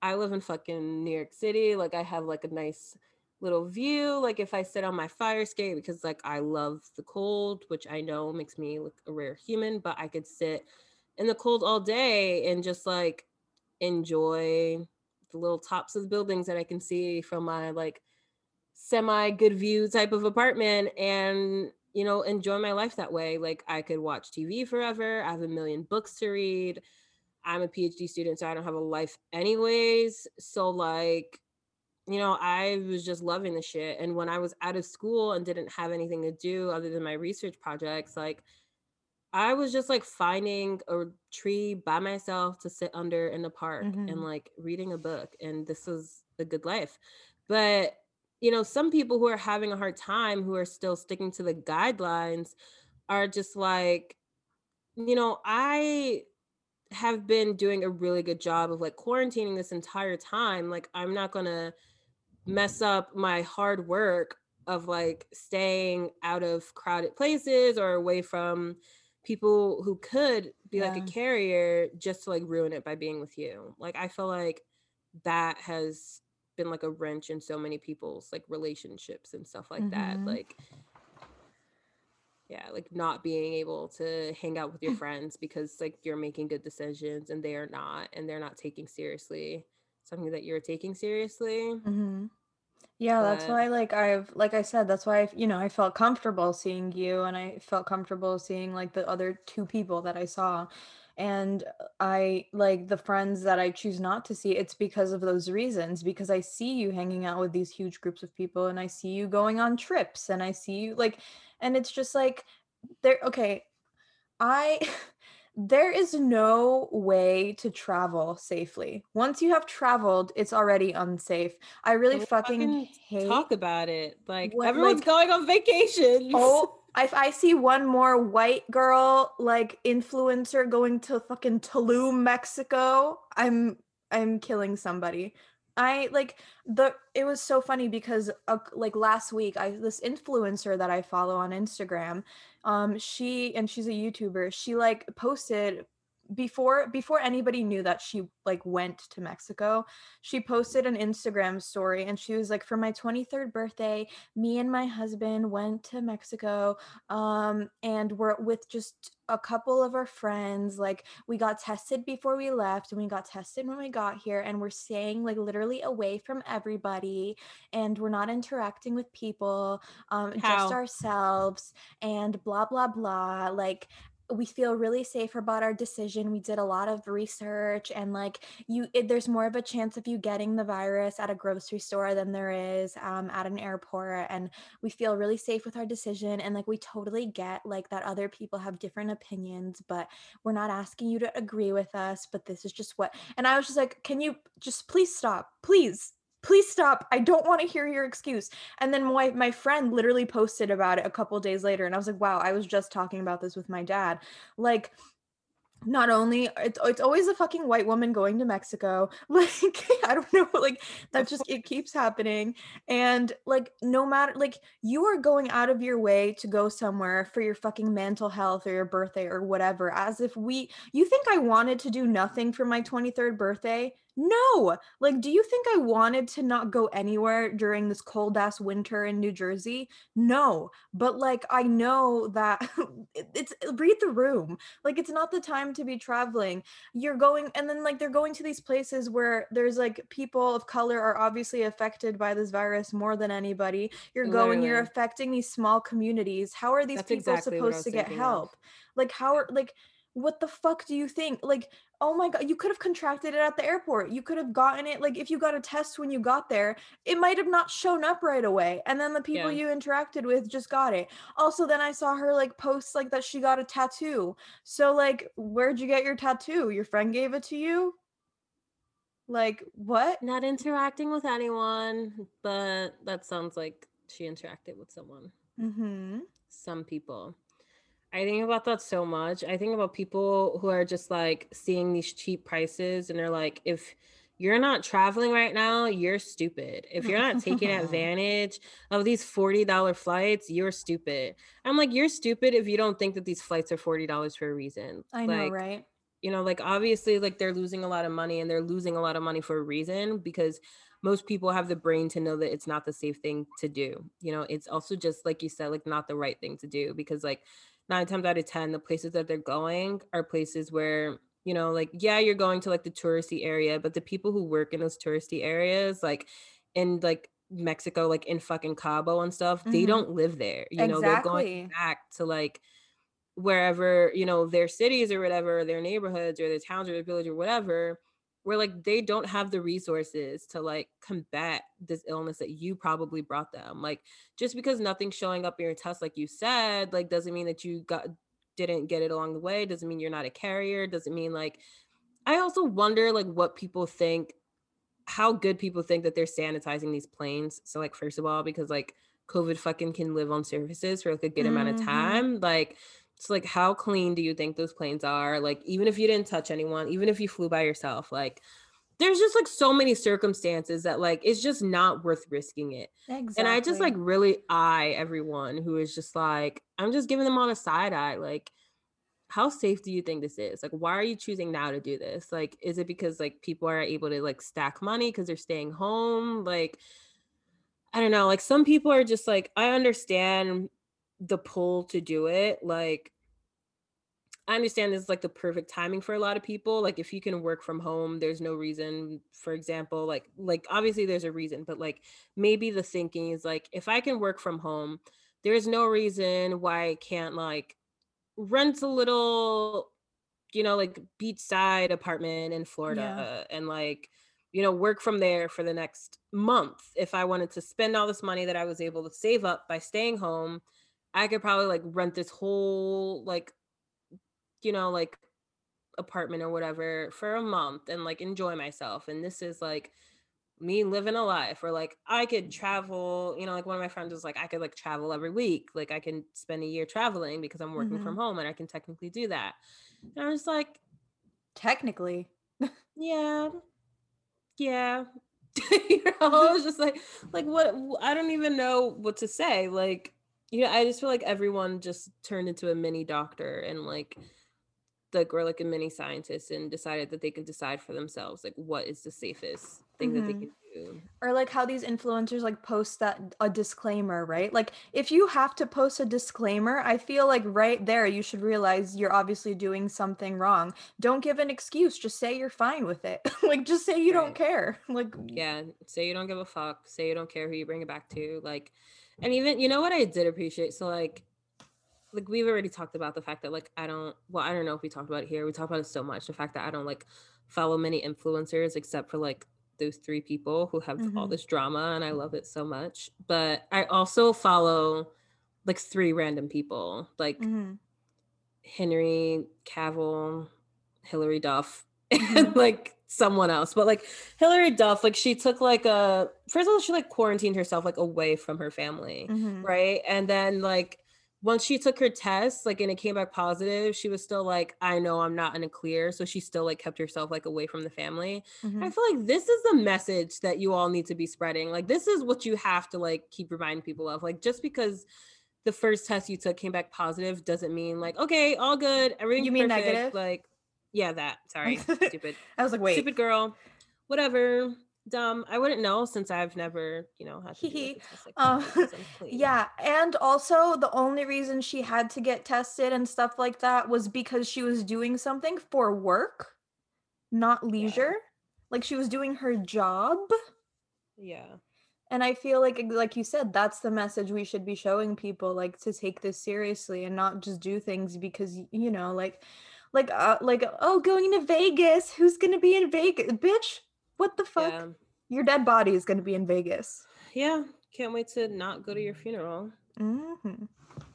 I live in fucking New York City. Like, I have, like, a nice little view. Like, if I sit on my fire escape, because, like, I love the cold, which I know makes me look a rare human, but I could sit in the cold all day and just, like, enjoy the little tops of the buildings that I can see from my, like, semi good view type of apartment, and, you know, enjoy my life that way. Like, I could watch T V forever. I have a million books to read. I'm a P H D student, so I don't have a life anyways. So, like, you know, I was just loving the shit. And when I was out of school and didn't have anything to do other than my research projects, like, I was just, like, finding a tree by myself to sit under in the park mm-hmm. and, like, reading a book. And this was a good life. But, you know, some people who are having a hard time, who are still sticking to the guidelines, are just like, you know, I have been doing a really good job of, like, quarantining this entire time. Like, I'm not gonna mess up my hard work of, like, staying out of crowded places or away from people who could be yeah. like a carrier, just to, like, ruin it by being with you. Like, I feel like that has been, like, a wrench in so many people's, like, relationships and stuff like mm-hmm. that. Like, yeah, like, not being able to hang out with your friends because, like, you're making good decisions and they are not, and they're not taking seriously something that you're taking seriously. Mm-hmm. Yeah, but that's why, like, I've, like I said, that's why, I've, you know, I felt comfortable seeing you, and I felt comfortable seeing, like, the other two people that I saw. And I, like, the friends that I choose not to see, it's because of those reasons, because I see you hanging out with these huge groups of people, and I see you going on trips, and I see you, like, and it's just like, there, okay, I, there is no way to travel safely. Once you have traveled, it's already unsafe. I really we fucking, fucking hate. Talk about it. Like, what, everyone's like, going on vacation. Oh. If I see one more white girl, like, influencer going to fucking Tulum, Mexico, I'm I'm killing somebody. I like the it was so funny because uh, like last week I this influencer that I follow on Instagram, um she and she's a YouTuber, she like posted before before anybody knew that she like went to Mexico. She posted an Instagram story and she was like, for my twenty-third birthday, me and my husband went to Mexico, um and we're with just a couple of our friends. Like, we got tested before we left, and we got tested when we got here, and we're staying like literally away from everybody, and we're not interacting with people, um How? just ourselves, and blah blah blah. Like, we feel really safe about our decision. We did a lot of research, and like you, it, there's more of a chance of you getting the virus at a grocery store than there is um, at an airport. And we feel really safe with our decision. And like, we totally get like that other people have different opinions, but we're not asking you to agree with us, but this is just what, and I was just like, can you just please stop, please. Please stop. I don't want to hear your excuse. And then my, my friend literally posted about it a couple days later. And I was like, wow, I was just talking about this with my dad. Like, not only it's, it's always a fucking white woman going to Mexico. Like, I don't know, like that just, it keeps happening. And like, no matter, like you are going out of your way to go somewhere for your fucking mental health or your birthday or whatever, as if we, you think I wanted to do nothing for my twenty-third birthday? No. Like, do you think I wanted to not go anywhere during this cold ass winter in New Jersey? No. But like, I know that it's, read the room. Like, it's not the time to be traveling. You're going, and then like, they're going to these places where there's like people of color are obviously affected by this virus more than anybody. You're Literally. going, you're affecting these small communities. How are these That's people exactly supposed to get help? Of. Like, how are, like, what the fuck do you think? Like, oh my God, you could have contracted it at the airport. You could have gotten it. Like, if you got a test when you got there, it might have not shown up right away. And then the people yeah. you interacted with just got it. Also, then I saw her like post like that she got a tattoo. So like, where'd you get your tattoo? Your friend gave it to you? Like, what? Not interacting with anyone, but that sounds like she interacted with someone. Mm-hmm. Some people. I think about that so much. I think about people who are just like seeing these cheap prices and they're like, if you're not traveling right now, you're stupid. If you're not taking advantage of these forty dollars flights, you're stupid. I'm like, you're stupid if you don't think that these flights are forty dollars for a reason. I like, know, right? You know, like obviously like they're losing a lot of money and they're losing a lot of money for a reason, because most people have the brain to know that it's not the safe thing to do. You know, it's also just like you said, like not the right thing to do, because like nine times out of ten, the places that they're going are places where, you know, like, yeah, you're going to like the touristy area, but the people who work in those touristy areas, like in like Mexico, like in fucking Cabo and stuff, mm-hmm. they don't live there. You exactly. know, they're going back to like wherever, you know, their cities or whatever, their neighborhoods or their towns or their village or whatever, where like they don't have the resources to like combat this illness that you probably brought them. Like, just because nothing's showing up in your test, like you said, like doesn't mean that you got didn't get it along the way. Doesn't mean you're not a carrier. Doesn't mean like, I also wonder like what people think, how good people think that they're sanitizing these planes. So like, first of all, because like COVID fucking can live on surfaces for like a good mm-hmm. amount of time. Like, so like, how clean do you think those planes are? Like, even if you didn't touch anyone, even if you flew by yourself, like there's just like so many circumstances that like, it's just not worth risking it. Exactly. And I just like really eye everyone who is just like, I'm just giving them all a side eye. Like, how safe do you think this is? Like, why are you choosing now to do this? Like, is it because like people are able to like stack money because they're staying home? Like, I don't know. Like some people are just like, I understand the pull to do it. Like, I understand this is like the perfect timing for a lot of people. Like, if you can work from home, there's no reason, for example, like, like obviously there's a reason, but like maybe the thinking is like, if I can work from home, there's no reason why I can't like rent a little, you know, like beachside apartment in Florida yeah. and like, you know, work from there for the next month. If I wanted to spend all this money that I was able to save up by staying home, I could probably like rent this whole like, you know, like apartment or whatever for a month and like enjoy myself. And this is like me living a life, or like I could travel, you know, like one of my friends was like, I could like travel every week. Like I can spend a year traveling because I'm working mm-hmm. from home and I can technically do that. And I was like, technically. yeah. Yeah. you know, I was just like, like what, I don't even know what to say. Like, you know, I just feel like everyone just turned into a mini doctor and like, like or like a mini scientist and decided that they could decide for themselves, like what is the safest thing mm-hmm. that they can do. Or like how these influencers like post that a disclaimer, right? Like if you have to post a disclaimer, I feel like right there, you should realize you're obviously doing something wrong. Don't give an excuse. Just say you're fine with it. like just say you right. don't care. Like, yeah. Say you don't give a fuck. Say you don't care who you bring it back to. Like, and even, you know what I did appreciate? So like, like we've already talked about the fact that like, I don't, well, I don't know if we talked about it here. We talked about it so much. The fact that I don't like follow many influencers except for like those three people who have mm-hmm. all this drama, and I love it so much. But I also follow like three random people, like mm-hmm. Henry Cavill, Hillary Duff, mm-hmm. and like someone else. But like Hillary Duff, like she took like a first of all she like quarantined herself like away from her family, mm-hmm. right? And then like once she took her test, like, and it came back positive, she was still like, I know I'm not in a clear. So she still like kept herself like away from the family. Mm-hmm. I feel like this is the message that you all need to be spreading. Like, this is what you have to like keep reminding people of. Like, just because the first test you took came back positive doesn't mean like, okay, all good. Everything you mean perfect. Negative? Like, yeah, that. Sorry. Stupid. I was like, wait. Stupid girl. Whatever. Dumb. I wouldn't know since I've never, you know, had to do like test, like, um, yeah. And also the only reason she had to get tested and stuff like that was because she was doing something for work, not leisure. Yeah. Like, she was doing her job. Yeah. And I feel like, like you said, that's the message we should be showing people, like, to take this seriously and not just do things because, you know, like, like, uh, like, oh, going to Vegas, who's going to be in Vegas? Bitch. What the fuck? Yeah. Your dead body is going to be in Vegas. Yeah. Can't wait to not go to your funeral. Mm-hmm.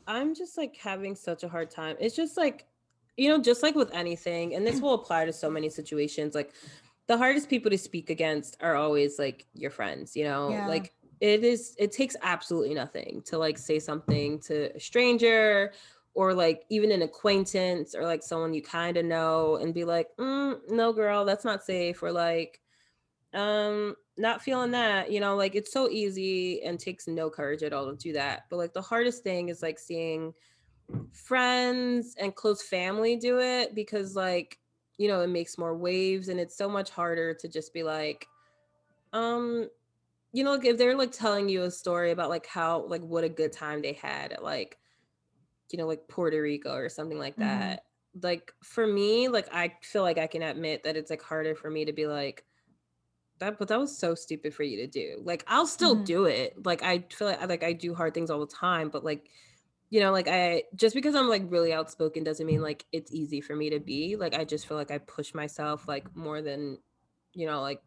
I'm just like having such a hard time. It's just like, you know, just like with anything, and this will apply to so many situations, like the hardest people to speak against are always like your friends, you know, yeah. Like it is, it takes absolutely nothing to like say something to a stranger or like even an acquaintance or like someone you kind of know and be like, mm, no girl, that's not safe. Or like, um not feeling that, you know, like it's so easy and takes no courage at all to do that. But like the hardest thing is like seeing friends and close family do it, because like, you know, it makes more waves and it's so much harder to just be like, um you know, like if they're like telling you a story about like how like what a good time they had at like, you know, like Puerto Rico or something like that. Mm-hmm. Like for me, like I feel like I can admit that it's like harder for me to be like, that, but that was so stupid for you to do. Like, I'll still mm-hmm. do it. Like, I feel like, like I do hard things all the time, but like, you know, like I, just because I'm like really outspoken doesn't mean like it's easy for me to be. Like, I just feel like I push myself like more than, you know, like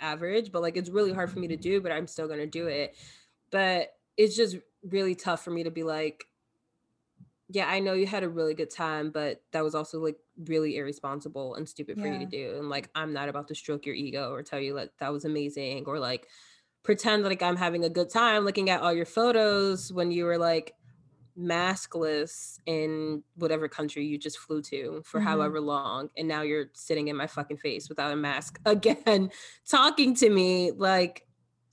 average, but like, it's really hard for me to do, but I'm still going to do it. But it's just really tough for me to be like, yeah, I know you had a really good time, but that was also like really irresponsible and stupid for yeah. you to do. And like, I'm not about to stroke your ego or tell you like that was amazing, or like pretend like I'm having a good time looking at all your photos when you were like maskless in whatever country you just flew to for mm-hmm. however long. And now you're sitting in my fucking face without a mask again, talking to me like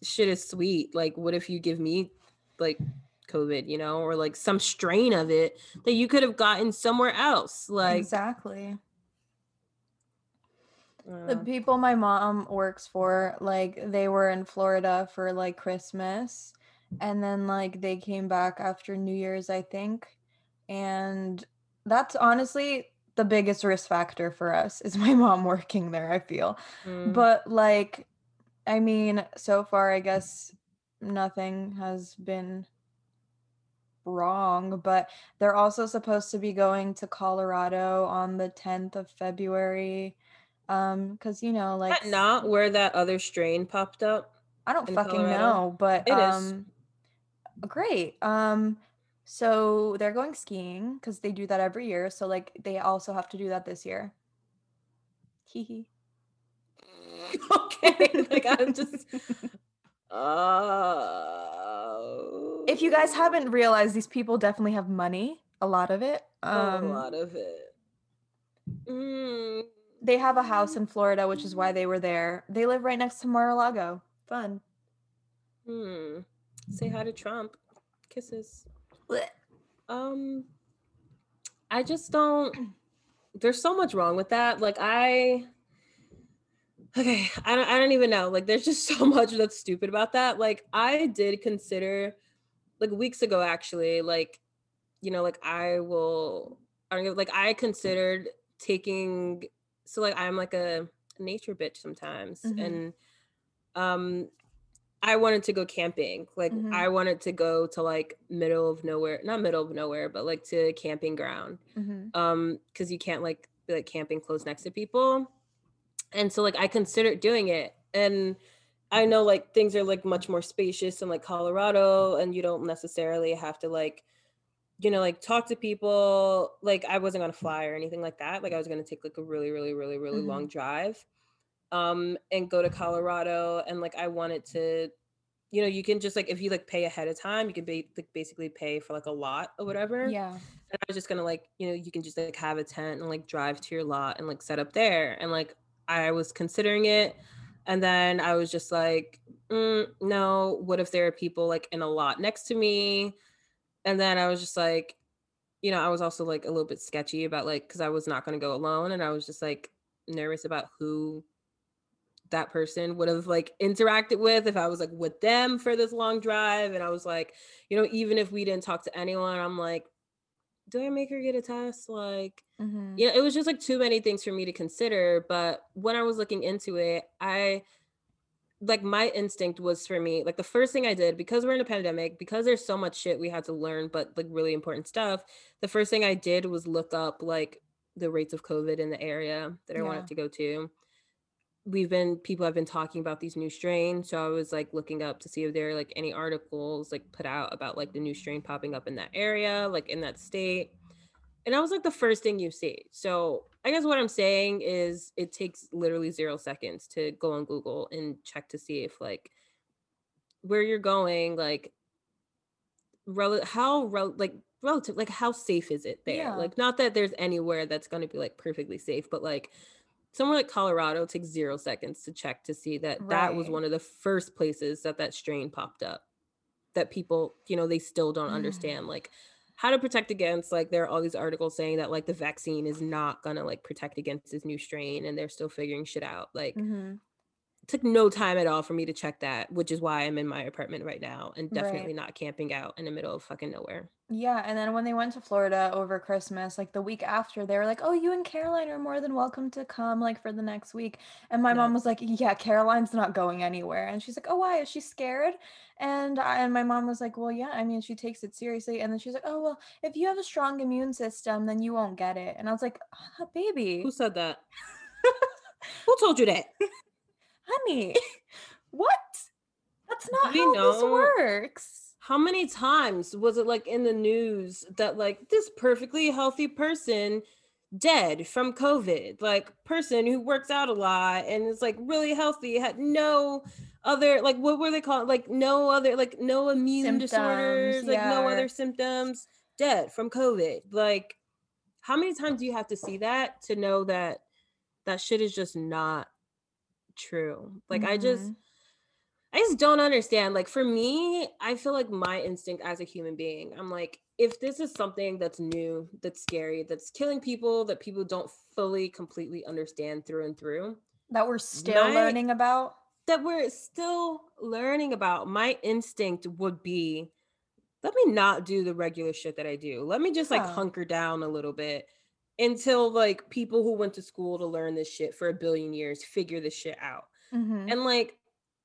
shit is sweet. Like, what if you give me like COVID, you know, or like some strain of it that you could have gotten somewhere else. Like, exactly. Uh, the people my mom works for, like, they were in Florida for like Christmas, and then like they came back after New Year's, I think. And that's honestly the biggest risk factor for us, is my mom working there, I feel. Mm. But like, I mean, so far, I guess nothing has been wrong, but they're also supposed to be going to Colorado on the tenth of February, um because, you know, like, not where that other strain popped up. I don't fucking Colorado? know, but it um is. great um so they're going skiing because they do that every year, so like they also have to do that this year. Hee hee. Okay. Like, I'm just Uh, if you guys haven't realized, these people definitely have money, a lot of it. Um, a lot of it. Mm. They have a house in Florida, which is why they were there. They live right next to Mar-a-Lago. Fun. Hmm. Say hi to Trump. Kisses. Blech. Um, I just don't. There's so much wrong with that. Like, I. Okay, I don't, I don't even know. Like, there's just so much that's stupid about that. Like, I did consider, like, weeks ago, actually, like, you know, like, I will, I don't know, like, I considered taking, so, like, I'm, like, a nature bitch sometimes. Mm-hmm. And um, I wanted to go camping. Like, mm-hmm. I wanted to go to, like, middle of nowhere, not middle of nowhere, but, like, to a camping ground. Mm-hmm. Um, because you can't, like, be, like, camping close next to people. And so, like, I considered doing it. And I know, like, things are, like, much more spacious in, like, Colorado. And you don't necessarily have to, like, you know, like, talk to people. Like, I wasn't going to fly or anything like that. Like, I was going to take, like, a really, really, really, really mm-hmm. long drive um, and go to Colorado. And, like, I wanted to you know, you can just like, if you like pay ahead of time, you can be, like, basically pay for like a lot or whatever. Yeah. And I was just gonna like, you know, you can just like have a tent and like drive to your lot and like set up there. And like, I was considering it. And then I was just like, mm, no, what if there are people like in a lot next to me? And then I was just like, you know, I was also like a little bit sketchy about like, cause I was not going to go alone. And I was just like nervous about who that person would have like interacted with if I was like with them for this long drive. And I was like, you know, even if we didn't talk to anyone, I'm like, do I make her get a test? Like, mm-hmm. you know, it was just like too many things for me to consider. But when I was looking into it, I like my instinct was for me, like the first thing I did, because we're in a pandemic, because there's so much shit we had to learn, but like really important stuff. The first thing I did was look up like the rates of COVID in the area that I yeah. wanted to go to. We've been, people have been talking about these new strains. So I was like looking up to see if there are like any articles like put out about like the new strain popping up in that area, like in that state. And that was like the first thing you see. So I guess what I'm saying is it takes literally zero seconds to go on Google and check to see if like where you're going, like rel- how rel- like relative, like how safe is it there? Yeah. Like not that there's anywhere that's going to be like perfectly safe, but like somewhere like Colorado takes zero seconds to check to see that right. that was one of the first places that that strain popped up, that people, you know, they still don't mm. understand like how to protect against, like there are all these articles saying that like the vaccine is not gonna like protect against this new strain and they're still figuring shit out. Like mm-hmm. it took no time at all for me to check that, which is why I'm in my apartment right now and definitely right. not camping out in the middle of fucking nowhere. Yeah, and then when they went to Florida over Christmas, like the week after, they were like, oh, you and Caroline are more than welcome to come like for the next week. And my no. mom was like, yeah, Caroline's not going anywhere. And she's like, oh, why? Is she scared? And I, and my mom was like, well, yeah, I mean, she takes it seriously. And then she's like, oh, well, if you have a strong immune system, then you won't get it. And I was like, oh, baby. Who said that? Who told you that? Honey, what? That's not we how know. This works. How many times was it like in the news that like this perfectly healthy person dead from COVID, like person who works out a lot and is like really healthy, had no other, like what were they called? Like no other, like no immune symptoms, disorders, yeah. like no other symptoms, dead from COVID. Like how many times do you have to see that to know that that shit is just not true? Like mm-hmm. I just... I just don't understand. Like for me, I feel like my instinct as a human being, I'm like, if this is something that's new, that's scary, that's killing people, that people don't fully, completely understand through and through. That we're still my, learning about? That we're still learning about. My instinct would be, let me not do the regular shit that I do. Let me just huh. like hunker down a little bit until like people who went to school to learn this shit for a billion years figure this shit out. Mm-hmm. And like,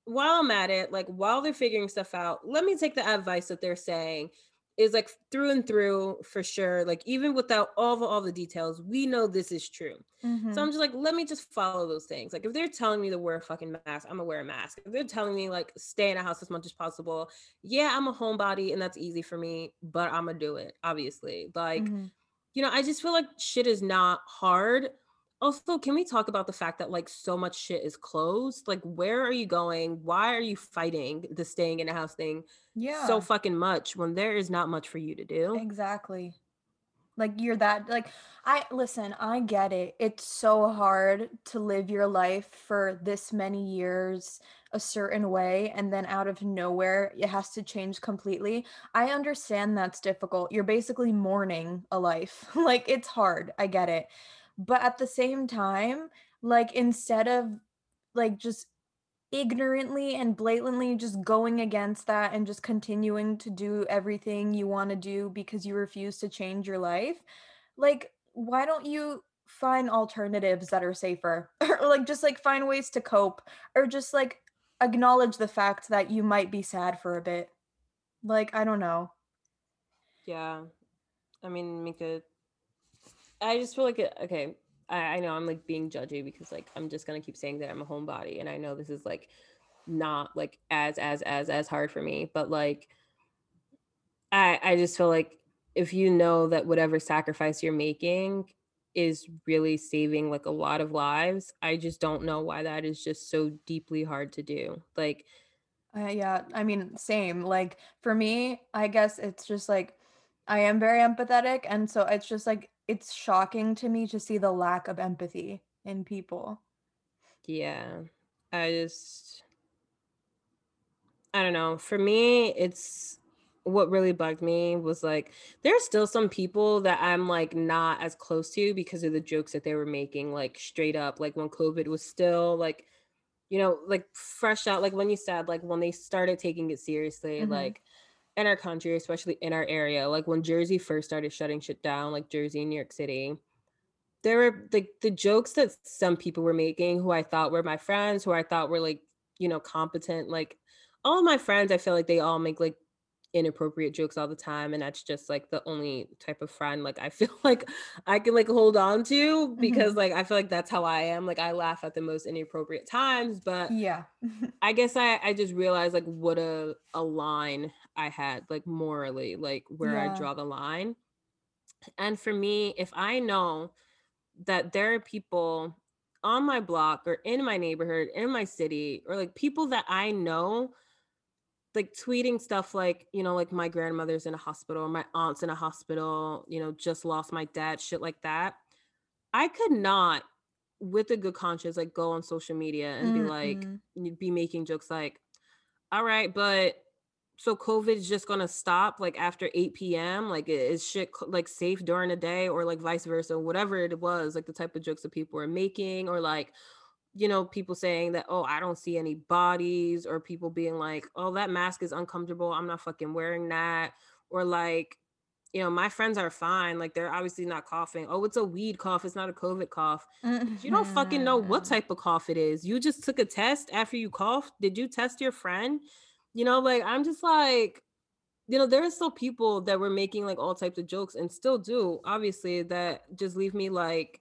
while I'm at it, like while they're figuring stuff out, let me take the advice that they're saying is like through and through for sure. Like even without all the, all the details, we know this is true. Mm-hmm. So I'm just like, let me just follow those things. Like if they're telling me to wear a fucking mask, I'm gonna wear a mask. If they're telling me like stay in a house as much as possible. Yeah, I'm a homebody and that's easy for me, but I'm gonna do it, obviously. Like, mm-hmm. you know, I just feel like shit is not hard. Also, can we talk about the fact that like so much shit is closed? Like, where are you going? Why are you fighting the staying in a house thing yeah. so fucking much when there is not much for you to do? Exactly. Like you're that, like, I, listen, I get it. It's so hard to live your life for this many years a certain way, and then out of nowhere, it has to change completely. I understand that's difficult. You're basically mourning a life. Like it's hard. I get it. But at the same time, like, instead of like just ignorantly and blatantly just going against that and just continuing to do everything you want to do because you refuse to change your life, like, why don't you find alternatives that are safer? Or like, just like find ways to cope, or just like acknowledge the fact that you might be sad for a bit. Like, I don't know. Yeah. I mean, Mika, I just feel like, it, okay, I, I know I'm like being judgy because like, I'm just going to keep saying that I'm a homebody and I know this is like not like as, as, as, as hard for me, but like, I, I just feel like if you know that whatever sacrifice you're making is really saving like a lot of lives, I just don't know why that is just so deeply hard to do. Like, Uh, yeah, I mean, same. Like for me, I guess it's just like I am very empathetic, and so it's just like it's shocking to me to see the lack of empathy in people. Yeah, I just, I don't know. For me, it's what really bugged me was like, there's still some people that I'm like not as close to because of the jokes that they were making, like straight up, like when COVID was still like, you know, like fresh out, like when you said, like when they started taking it seriously, mm-hmm. like in our country, especially in our area, like when Jersey first started shutting shit down, like Jersey and New York City, there were like the jokes that some people were making who I thought were my friends, who I thought were like, you know, competent. Like all of my friends, I feel like they all make like inappropriate jokes all the time. And that's just like the only type of friend, like I feel like I can like hold on to, because mm-hmm. like, I feel like that's how I am. Like I laugh at the most inappropriate times, but yeah, I guess I, I just realized like what a, a line I had, like morally, like where yeah. I draw the line. And for me, if I know that there are people on my block or in my neighborhood, in my city, or like people that I know, like tweeting stuff like, you know, like my grandmother's in a hospital, my aunt's in a hospital, you know, just lost my dad, shit like that. I could not, with a good conscience, like go on social media and mm-hmm. be like, you'd be making jokes like, all right, but so COVID's just gonna stop like after eight p.m. Like is shit like safe during the day, or like vice versa, whatever it was, like the type of jokes that people were making, or like, you know, people saying that, oh, I don't see any bodies, or people being like, oh, that mask is uncomfortable, I'm not fucking wearing that. Or like, you know, my friends are fine, like they're obviously not coughing. Oh, it's a weed cough, it's not a COVID cough. Mm-hmm. You don't fucking know what type of cough it is. You just took a test after you coughed. Did you test your friend? You know, like, I'm just like, you know, there are still people that were making like all types of jokes, and still do, obviously, that just leave me like,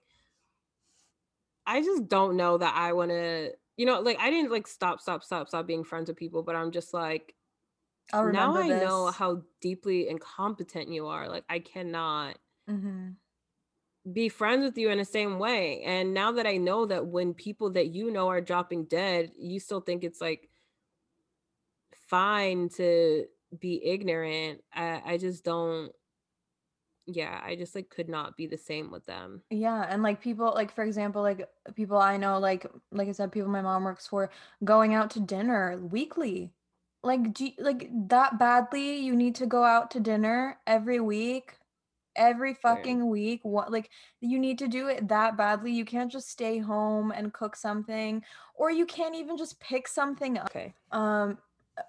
I just don't know that I want to, you know, like I didn't like stop, stop, stop, stop being friends with people, but I'm just like, I'll now I this. know how deeply incompetent you are. Like I cannot mm-hmm. be friends with you in the same way. And now that I know that when people that you know are dropping dead, you still think it's like fine to be ignorant. I, I just don't. Yeah, I just like could not be the same with them. Yeah, and like people, like for example, like people I know, like like I said, people my mom works for, going out to dinner weekly. Like do you, like that badly you need to go out to dinner every week, every fucking sure. week? What, like you need to do it that badly? You can't just stay home and cook something, or you can't even just pick something up. Okay. Um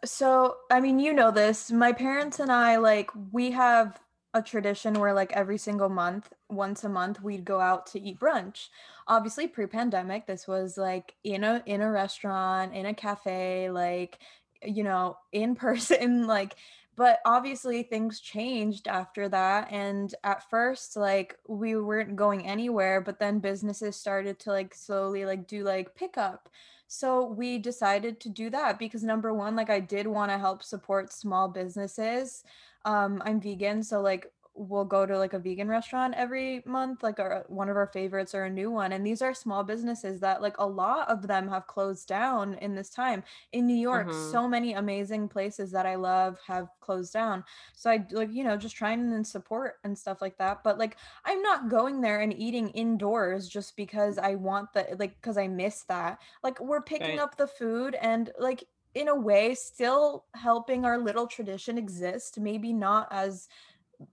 so I mean, you know this, my parents and I, like we have a tradition where like every single month, once a month, we'd go out to eat brunch. Obviously pre-pandemic, this was like in a in a restaurant, in a cafe, like, you know, in person, like, but obviously things changed after that. And at first, like we weren't going anywhere, but then businesses started to like slowly like do like pickup. So we decided to do that because number one, like I did want to help support small businesses. Um, I'm vegan, so like we'll go to like a vegan restaurant every month, like our, one of our favorites or a new one. And these are small businesses that like a lot of them have closed down in this time. In New York, mm-hmm. so many amazing places that I love have closed down. So I like, you know, just trying and support and stuff like that. But like, I'm not going there and eating indoors just because I want the, like, cause I miss that. Like we're picking right. up the food and like, in a way, still helping our little tradition exist, maybe not as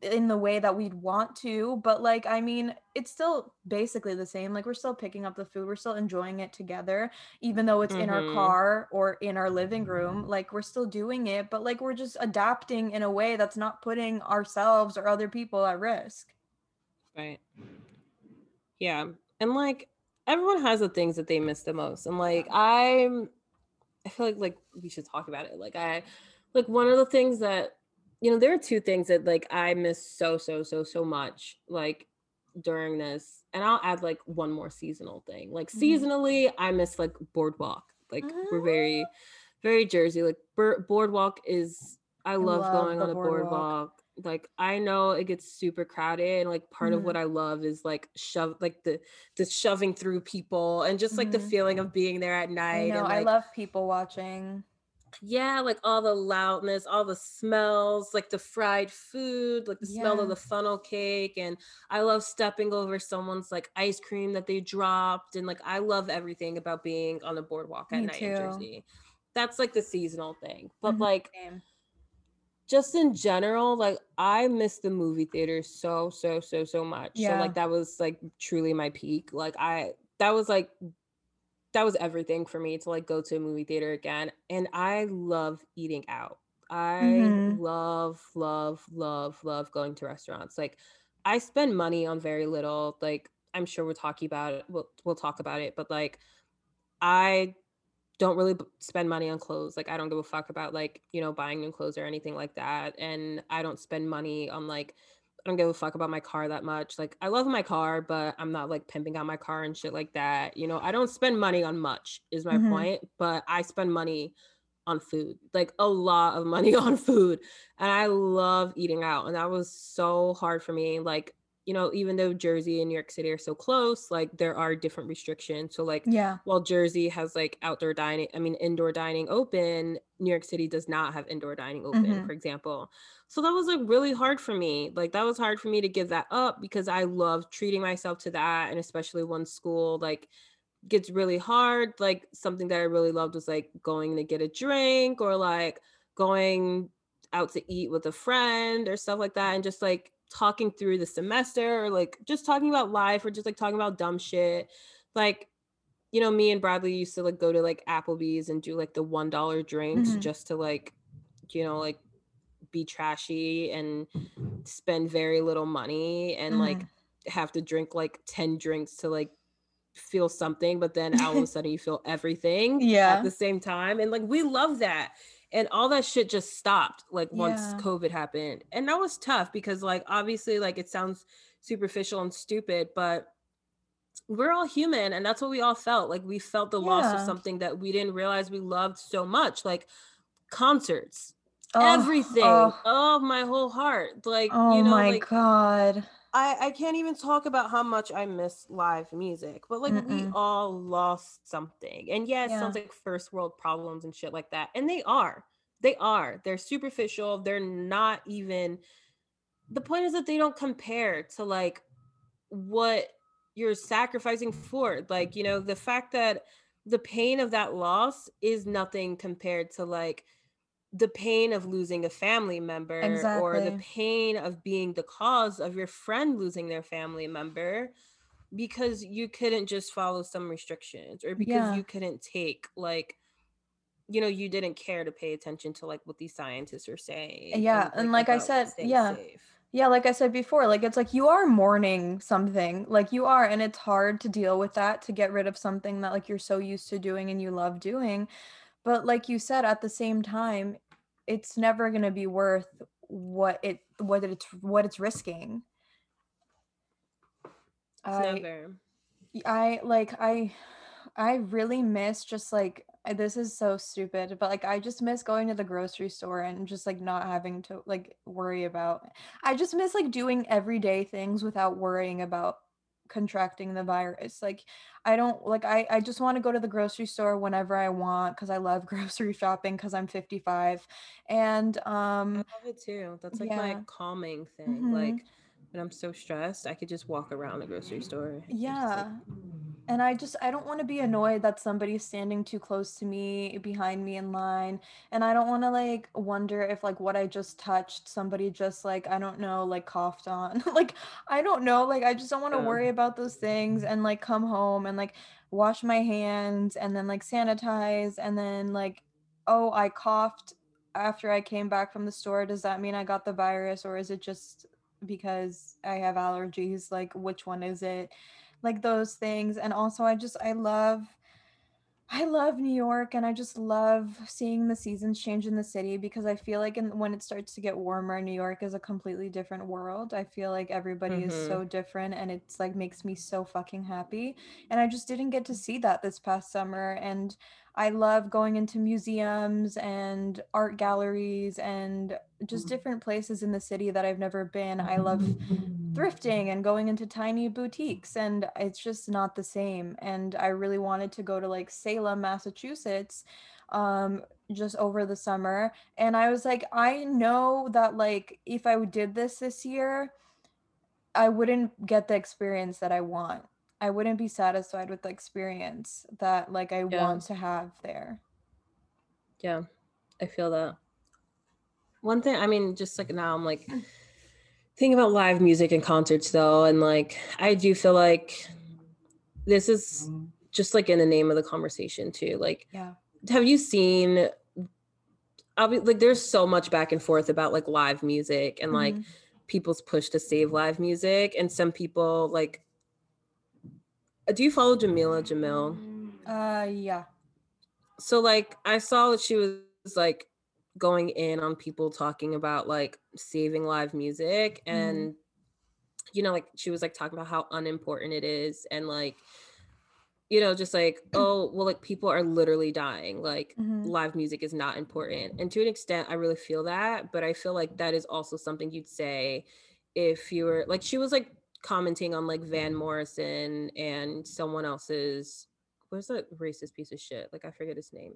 in the way that we'd want to, but like, I mean, it's still basically the same. Like we're still picking up the food, we're still enjoying it together, even though it's mm-hmm. in our car or in our living room, like we're still doing it, but like, we're just adapting in a way that's not putting ourselves or other people at risk. Right. Yeah. And like, everyone has the things that they miss the most. And like, I'm, I feel like like we should talk about it. Like I, like one of the things that, you know, there are two things that like I miss so, so, so, so much like during this. And I'll add like one more seasonal thing. Like seasonally, I miss like boardwalk. Like mm-hmm. we're very, very Jersey. Like b- boardwalk is, I love, I love going on a boardwalk. boardwalk. Like I know it gets super crowded, and like part mm-hmm. of what I love is like shove like the the shoving through people and just like mm-hmm. the feeling of being there at night. I know, and, like, I love people watching. Yeah, like all the loudness, all the smells, like the fried food, like the yeah. smell of the funnel cake. And I love stepping over someone's like ice cream that they dropped. And like, I love everything about being on the boardwalk at Me night too. in Jersey. That's like the seasonal thing. But mm-hmm. like, Same. just in general, like I miss the movie theater so, so, so, so much. Yeah. So like, that was like truly my peak. Like I, that was like, that was everything for me to like go to a movie theater again. And I love eating out. I mm-hmm. love, love, love, love going to restaurants. Like I spend money on very little. Like I'm sure we're talking about it. We'll, we'll talk about it. But like, I don't really b- spend money on clothes. Like I don't give a fuck about like, you know, buying new clothes or anything like that. And I don't spend money on like, I don't give a fuck about my car that much. Like I love my car, but I'm not like pimping out my car and shit like that. You know, I don't spend money on much is my mm-hmm. point, but I spend money on food, like a lot of money on food. And I love eating out. And that was so hard for me. Like, you know, even though Jersey and New York City are so close, like there are different restrictions. So like, yeah. while Jersey has like outdoor dining, I mean, indoor dining open, New York City does not have indoor dining open, mm-hmm. for example. So that was like really hard for me. Like that was hard for me to give that up because I love treating myself to that. And especially when school like gets really hard, like something that I really loved was like going to get a drink or like going out to eat with a friend or stuff like that. And just like talking through the semester or like just talking about life or just like talking about dumb shit. Like, you know, me and Bradley used to like go to like Applebee's and do like the one dollar drinks mm-hmm. just to like, you know, like be trashy and spend very little money and mm-hmm. like have to drink like ten drinks to like feel something. But then all of a sudden you feel everything yeah. at the same time. And like, we love that. And all that shit just stopped like once yeah. COVID happened. And that was tough because like, obviously like it sounds superficial and stupid, but we're all human and that's what we all felt. Like we felt the yeah. loss of something that we didn't realize we loved so much, like concerts, oh, everything, oh. oh, my whole heart. Like, oh you know, my like, God. I, I can't even talk about how much I miss live music, but like Mm-mm. we all lost something. And yeah, it yeah. sounds like first world problems and shit like that. And they are, they are, they're superficial. They're not even, the point is that they don't compare to like what you're sacrificing for. Like, you know, the fact that the pain of that loss is nothing compared to like the pain of losing a family member exactly. or the pain of being the cause of your friend losing their family member because you couldn't just follow some restrictions or because yeah. you couldn't take like, you know, you didn't care to pay attention to like what these scientists are saying. Yeah. And, and like I said, yeah. safe. Yeah. Like I said before, like, it's like you are mourning something like you are, and it's hard to deal with that, to get rid of something that like you're so used to doing and you love doing. But like you said, at the same time, it's never going to be worth what it what it's what it's risking. It's I, never. I like I I really miss just like, this is so stupid, but like I just miss going to the grocery store and just like not having to like worry about. I just miss like doing everyday things without worrying about contracting the virus. Like I don't like I I just want to go to the grocery store whenever I want because I love grocery shopping because I'm fifty-five and um I love it too. That's like yeah. my calming thing mm-hmm. like when I'm so stressed I could just walk around the grocery store yeah and, like... and I just I don't want to be annoyed that somebody's standing too close to me behind me in line, and I don't want to like wonder if like what I just touched somebody just like I don't know like coughed on like I don't know like I just don't want to yeah. worry about those things and like come home and like wash my hands and then like sanitize and then like, oh, I coughed after I came back from the store, does that mean I got the virus or is it just because I have allergies, like which one is it, like those things. And also I just I love I love New York and I just love seeing the seasons change in the city because I feel like in, when it starts to get warmer, New York is a completely different world. I feel like everybody mm-hmm. is so different and it's like makes me so fucking happy. And I just didn't get to see that this past summer. And I love going into museums and art galleries and just different places in the city that I've never been. I love thrifting and going into tiny boutiques, and it's just not the same. And I really wanted to go to like Salem, Massachusetts, um, just over the summer. And I was like, I know that like if I did this this year, I wouldn't get the experience that I want. I wouldn't be satisfied with the experience that like I yeah. want to have there. Yeah, I feel that. One thing, I mean, just like now I'm like thinking about live music and concerts though. And like, I do feel like this is just like in the name of the conversation too. Like, yeah. have you seen, obviously, like there's so much back and forth about like live music and mm-hmm. like people's push to save live music. And some people like, do you follow Jamila Jamil? Uh, yeah. So like, I saw that she was like going in on people talking about like saving live music and, mm. you know, like she was like talking about how unimportant it is and like, you know, just like, oh, well, like people are literally dying. Like mm-hmm. live music is not important. And to an extent, I really feel that, but I feel like that is also something you'd say if you were like, she was like commenting on like Van Morrison and someone else's, what's that racist piece of shit? Like, I forget his name.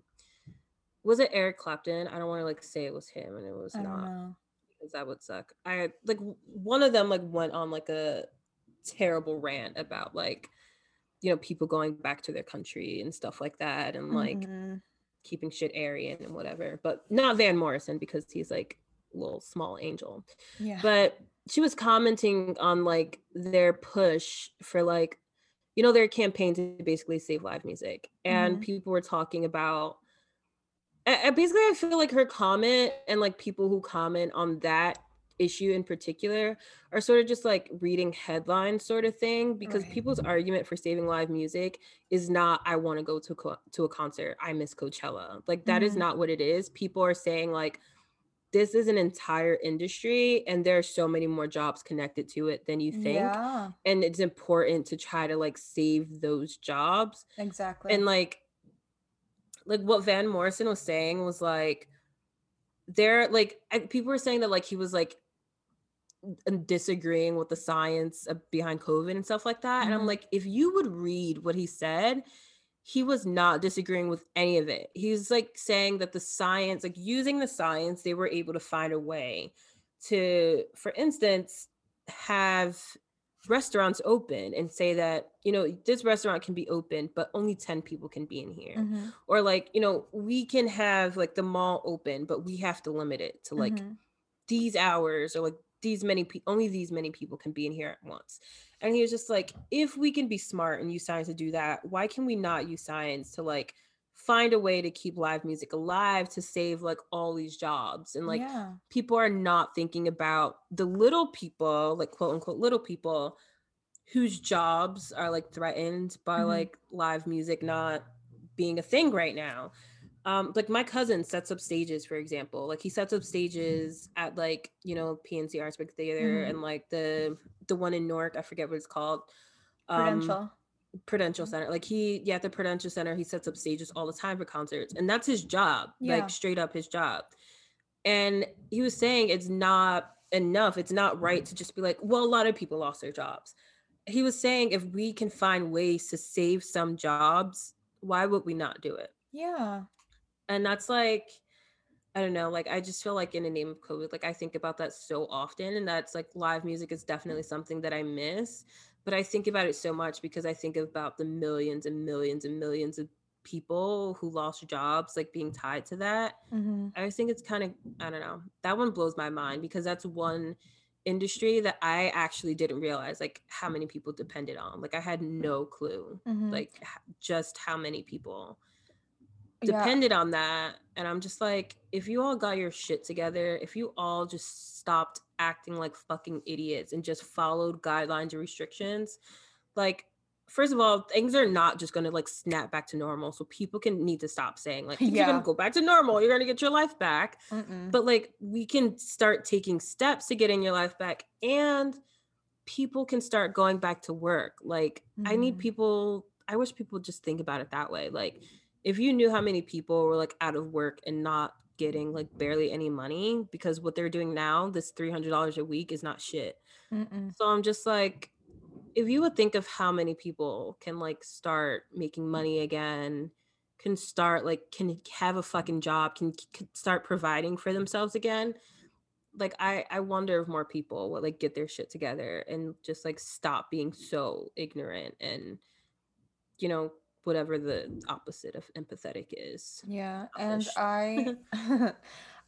Was it Eric Clapton? I don't want to like say it was him and it was I not don't know. Because that would suck. I like one of them like went on like a terrible rant about like, you know, people going back to their country and stuff like that and like mm-hmm. keeping shit Aryan and whatever, but not Van Morrison because he's like a little small angel. Yeah. But she was commenting on like their push for like, you know, their campaign to basically save live music. And mm-hmm. people were talking about I, basically, I feel like her comment and like people who comment on that issue in particular are sort of just like reading headlines sort of thing because right. people's argument for saving live music is not, I want to go to co- to a concert. I miss Coachella. Like that mm-hmm. is not what it is. People are saying like, this is an entire industry and there are so many more jobs connected to it than you think. Yeah. And it's important to try to like save those jobs. Exactly. And like, like what Van Morrison was saying was like, there, like I, people were saying that like he was like disagreeing with the science behind COVID and stuff like that. Mm-hmm. And I'm like, if you would read what he said, he was not disagreeing with any of it. He was like saying that the science, like using the science, they were able to find a way to, for instance, have restaurants open and say that, you know, this restaurant can be open but only ten people can be in here, mm-hmm. or like, you know, we can have like the mall open but we have to limit it to like mm-hmm. these hours or like these many pe- only these many people can be in here at once. And he was just like, if we can be smart and use science to do that, why can we not use science to like find a way to keep live music alive, to save like all these jobs? And like yeah. people are not thinking about the little people, like quote unquote little people, whose jobs are like threatened by mm-hmm. like live music not being a thing right now. Um like my cousin sets up stages, for example. Like he sets up stages at like, you know, P N C Artsberg Theater mm-hmm. and like the the one in Newark, I forget what it's called. um Prudential. Prudential Center, like he yeah at the Prudential Center, he sets up stages all the time for concerts, and that's his job. Yeah. Like straight up his job. And he was saying it's not enough, it's not right to just be like, well, a lot of people lost their jobs. He was saying if we can find ways to save some jobs, why would we not do it? Yeah. And that's like, I don't know, like I just feel like in the name of COVID, like I think about that so often, and that's like live music is definitely something that I miss. But I think about it so much because I think about the millions and millions and millions of people who lost jobs, like being tied to that. Mm-hmm. I just think it's kind of, I don't know, that one blows my mind because that's one industry that I actually didn't realize like how many people depended on. Like I had no clue, mm-hmm. like just how many people depended yeah. on that. And I'm just like, if you all got your shit together, if you all just stopped acting like fucking idiots and just followed guidelines and restrictions, like first of all, things are not just gonna like snap back to normal. So people can need to stop saying like yeah. you're gonna go back to normal, you're gonna get your life back. Mm-mm. But like we can start taking steps to getting your life back, and people can start going back to work. Like mm-hmm. I need people, I wish people just think about it that way. Like if you knew how many people were like out of work and not getting like barely any money, because what they're doing now, this three hundred dollars a week is not shit. Mm-mm. So I'm just like, if you would think of how many people can like start making money again, can start like, can have a fucking job, can, can start providing for themselves again. Like, I, I wonder if more people would like get their shit together and just like stop being so ignorant and, you know, whatever the opposite of empathetic is. Yeah. And I,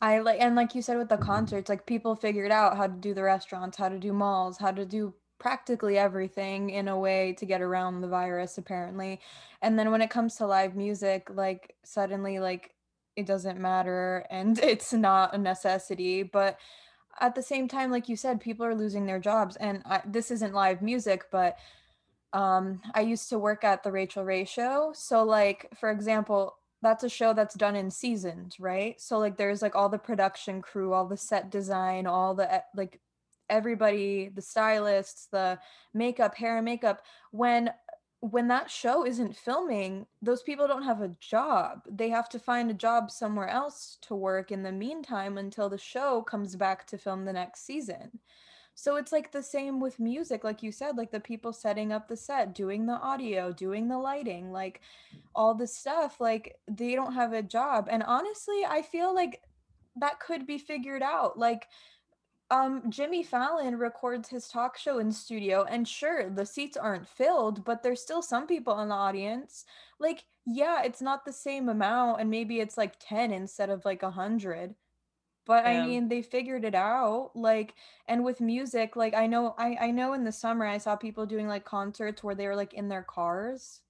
I like, and like you said with the concerts, like people figured out how to do the restaurants, how to do malls, how to do practically everything in a way to get around the virus apparently. And then when it comes to live music, like suddenly like it doesn't matter and it's not a necessity. But at the same time, like you said, people are losing their jobs. And I, this isn't live music, but um I used to work at the Rachel Ray Show. So like, for example, that's a show that's done in seasons, right? So like there's like all the production crew, all the set design, all the like everybody, the stylists, the makeup, hair and makeup. When when that show isn't filming, those people don't have a job. They have to find a job somewhere else to work in the meantime until the show comes back to film the next season. So it's like the same with music, like you said, like the people setting up the set, doing the audio, doing the lighting, like all this stuff, like they don't have a job. And honestly, I feel like that could be figured out. Like Um, Jimmy Fallon records his talk show in studio, and sure, the seats aren't filled, but there's still some people in the audience. Like, yeah, it's not the same amount, and maybe it's like ten instead of like a hundred, but yeah. I mean, they figured it out. Like, and with music, like I know I, I know in the summer I saw people doing like concerts where they were like in their cars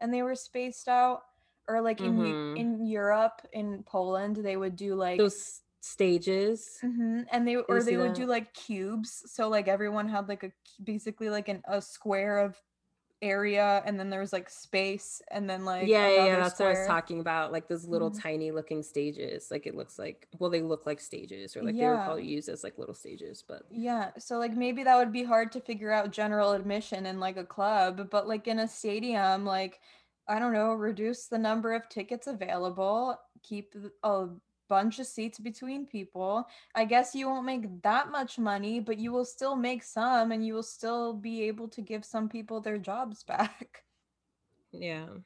and they were spaced out, or like in mm-hmm. in Europe, in Poland, they would do like those stages mm-hmm. and they or they would do like cubes, so like everyone had like a basically like an a square of area, and then there was like space, and then like yeah yeah that's square. What I was talking about, like those little mm-hmm. tiny looking stages, like it looks like, well, they look like stages, or like yeah. they were probably used as like little stages, but yeah so like maybe that would be hard to figure out general admission in like a club, but like in a stadium, like I don't know, reduce the number of tickets available, keep a bunch of seats between people. I guess you won't make that much money, but you will still make some, and you will still be able to give some people their jobs back. Yeah.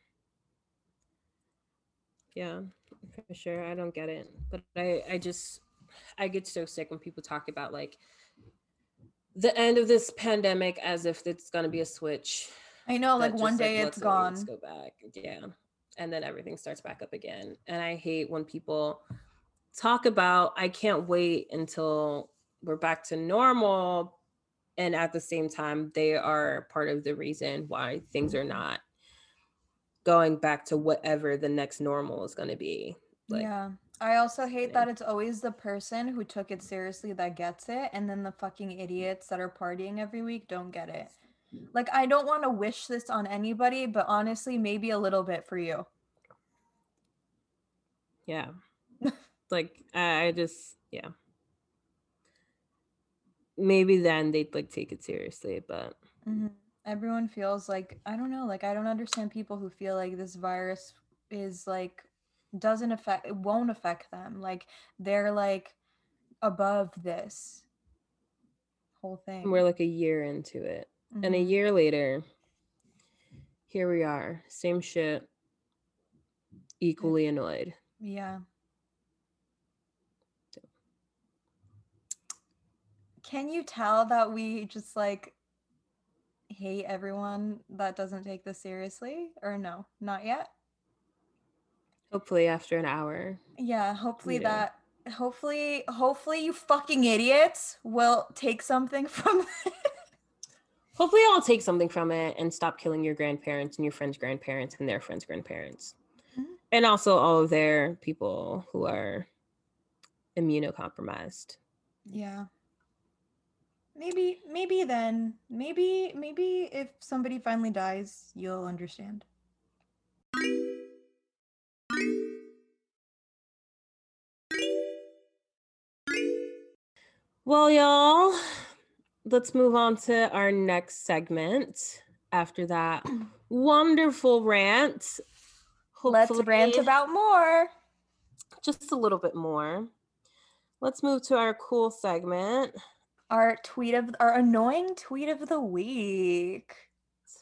Yeah, for sure. I don't get it. But I, I just, I get so sick when people talk about like the end of this pandemic as if it's going to be a switch. I know, like just, one day like, it's let's gone. Let's go back. Yeah. And then everything starts back up again. And I hate when people talk about, I can't wait until we're back to normal, and at the same time they are part of the reason why things are not going back to whatever the next normal is going to be like. Yeah, I also hate you know. that it's always the person who took it seriously that gets it, and then the fucking idiots that are partying every week don't get it. Like, I don't want to wish this on anybody, but honestly, maybe a little bit for you. Yeah. Like, I just, yeah. Maybe then they'd, like, take it seriously, but. Mm-hmm. Everyone feels like, I don't know, like, I don't understand people who feel like this virus is, like, doesn't affect, it won't affect them. Like, they're, like, above this whole thing. And we're, like, a year into it. Mm-hmm. And a year later, here we are, same shit, equally annoyed. Yeah. Can you tell that we just like hate everyone that doesn't take this seriously, or no, not yet? Hopefully after an hour. Yeah, hopefully you know. that hopefully hopefully you fucking idiots will take something from this. Hopefully I'll take something from it and stop killing your grandparents and your friends' grandparents and their friends' grandparents. Mm-hmm. And also all of their people who are immunocompromised. Yeah. Maybe, maybe then, maybe, maybe if somebody finally dies, you'll understand. Well, y'all. Let's move on to our next segment after that wonderful rant. Hopefully, let's rant about more. just a little bit more. Let's move to our cool segment. Our tweet of our annoying tweet of the week.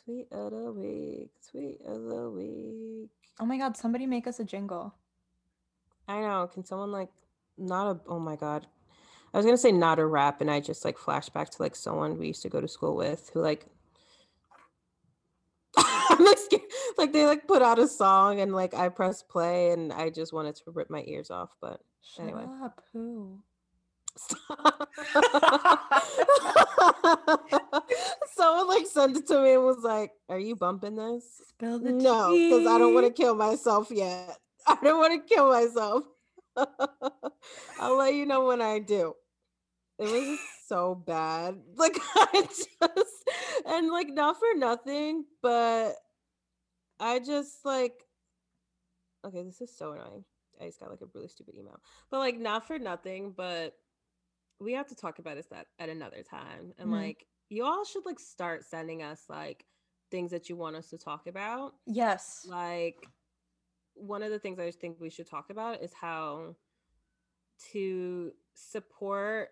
Tweet of the week. Tweet of the week. Oh my God! Somebody make us a jingle. I know. Can someone like not a? Oh my God! I was gonna say not a rap, and I just like flashed back to like someone we used to go to school with who like. I'm like scared. Like they like put out a song and like I pressed play and I just wanted to rip my ears off, but Shut anyway. Up, who? Stop. Someone like sent it to me and was like, "Are you bumping this?" Spill the tea. No, because I don't want to kill myself yet. I don't want to kill myself. I'll let you know when I do. It was so bad. Like I just and like not for nothing, but I just like okay, this is so annoying. I just got like a really stupid email. But like not for nothing, but we have to talk about this at, at another time. And mm-hmm. like you all should like start sending us like things that you want us to talk about. Yes. Like one of the things I think we should talk about is how to support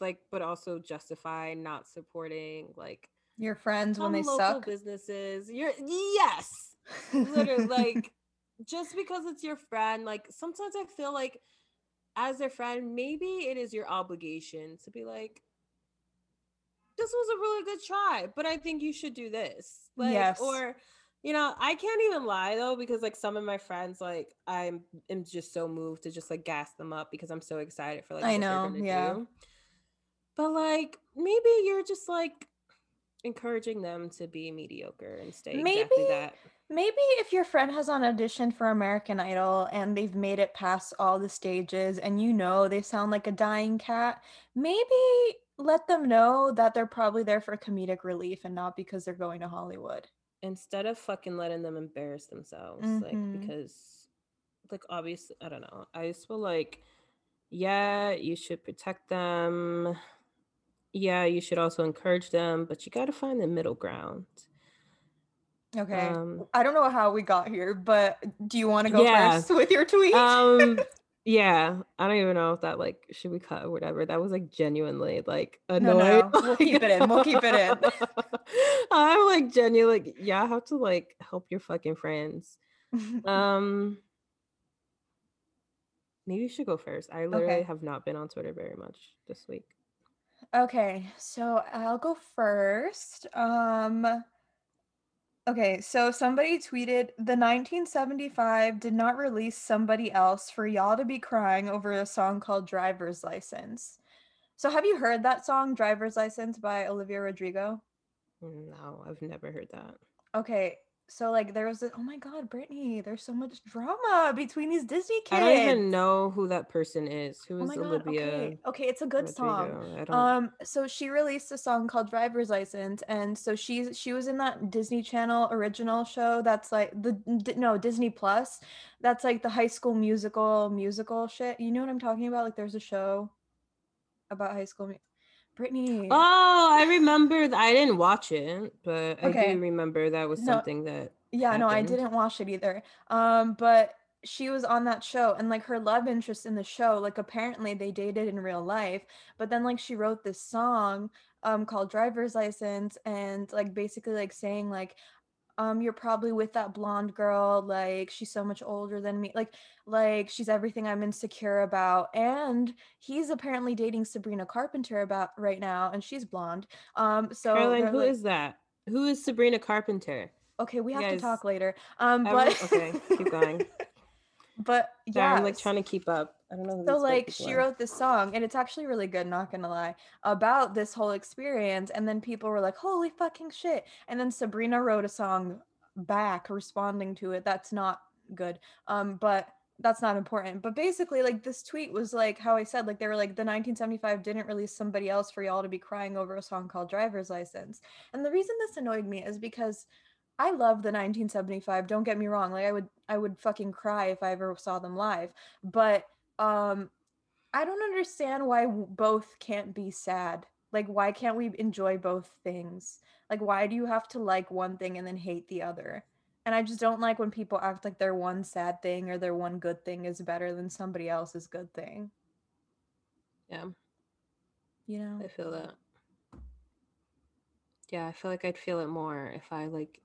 like but also justify not supporting like your friends when they local suck businesses. You're yes. Literally like just because it's your friend, like sometimes I feel like as their friend, maybe it is your obligation to be like, this was a really good try, but I think you should do this. Like, yes. Or, you know, I can't even lie though, because like some of my friends, like I'm am just so moved to just like gas them up because I'm so excited for like, I what know, they're gonna yeah. do. But like, maybe you're just like encouraging them to be mediocre and stay maybe- exactly that. Maybe if your friend has an audition for American Idol and they've made it past all the stages and you know they sound like a dying cat, maybe let them know that they're probably there for comedic relief and not because they're going to Hollywood. Instead of fucking letting them embarrass themselves, mm-hmm. like, because, like, obviously, I don't know. I just feel like, yeah, you should protect them. Yeah, you should also encourage them, but you got to find the middle ground. Okay, um, I don't know how we got here, but do you want to go yeah. first with your tweet? um, yeah, I don't even know if that like should we cut or whatever. That was like genuinely like annoying. No, no. We'll keep it in. We'll keep it in. I'm like genuinely, like, yeah, I have to like help your fucking friends. Um, maybe you should go first. I literally okay. have not been on Twitter very much this week. Okay, so I'll go first. Um. Okay, so somebody tweeted, the nineteen seventy-five did not release somebody else for y'all to be crying over a song called Driver's License. So have you heard that song, Driver's License by Olivia Rodrigo? No, I've never heard that. Okay, so like there was this, oh my God, Brittany, there's so much drama between these Disney kids. I don't even know who that person is. Who is oh Olivia? God, okay. okay, it's a good Rodrigo. song. I don't... Um, so she released a song called Driver's License, and so she she was in that Disney Channel original show that's like the no Disney Plus, that's like the High School Musical musical shit. You know what I'm talking about? Like there's a show about high school. Mu- Brittany. Oh, I remember. Th- I didn't watch it, but okay. I do remember that was something no, that. Yeah, happened. No, I didn't watch it either. Um, but she was on that show, and like her love interest in the show, like apparently they dated in real life, but then like she wrote this song, um, called Driver's License, and like basically like saying like, um, you're probably with that blonde girl, like she's so much older than me, like like she's everything I'm insecure about, and he's apparently dating Sabrina Carpenter about right now, and she's blonde. Um, so Caroline, who like, is that? Who is Sabrina Carpenter? Okay, we have guys, to talk later. Um, but I, okay, keep going. But yeah, yeah, I'm like trying to keep up. I don't know. Who so like she are. wrote this song, and it's actually really good, not gonna lie, about this whole experience. And then people were like, "Holy fucking shit!" And then Sabrina wrote a song back responding to it. That's not good. Um, but that's not important. But basically, like this tweet was like how I said, like they were like the nineteen seventy-five didn't release somebody else for y'all to be crying over a song called Driver's License. And the reason this annoyed me is because I love the nineteen seventy-five. Don't get me wrong. Like I would, I would fucking cry if I ever saw them live. But um, I don't understand why both can't be sad. Like, why can't we enjoy both things? Like, why do you have to like one thing and then hate the other? And I just don't like when people act like their one sad thing or their one good thing is better than somebody else's good thing. Yeah. You know? I feel that. Yeah, I feel like I'd feel it more if I, like,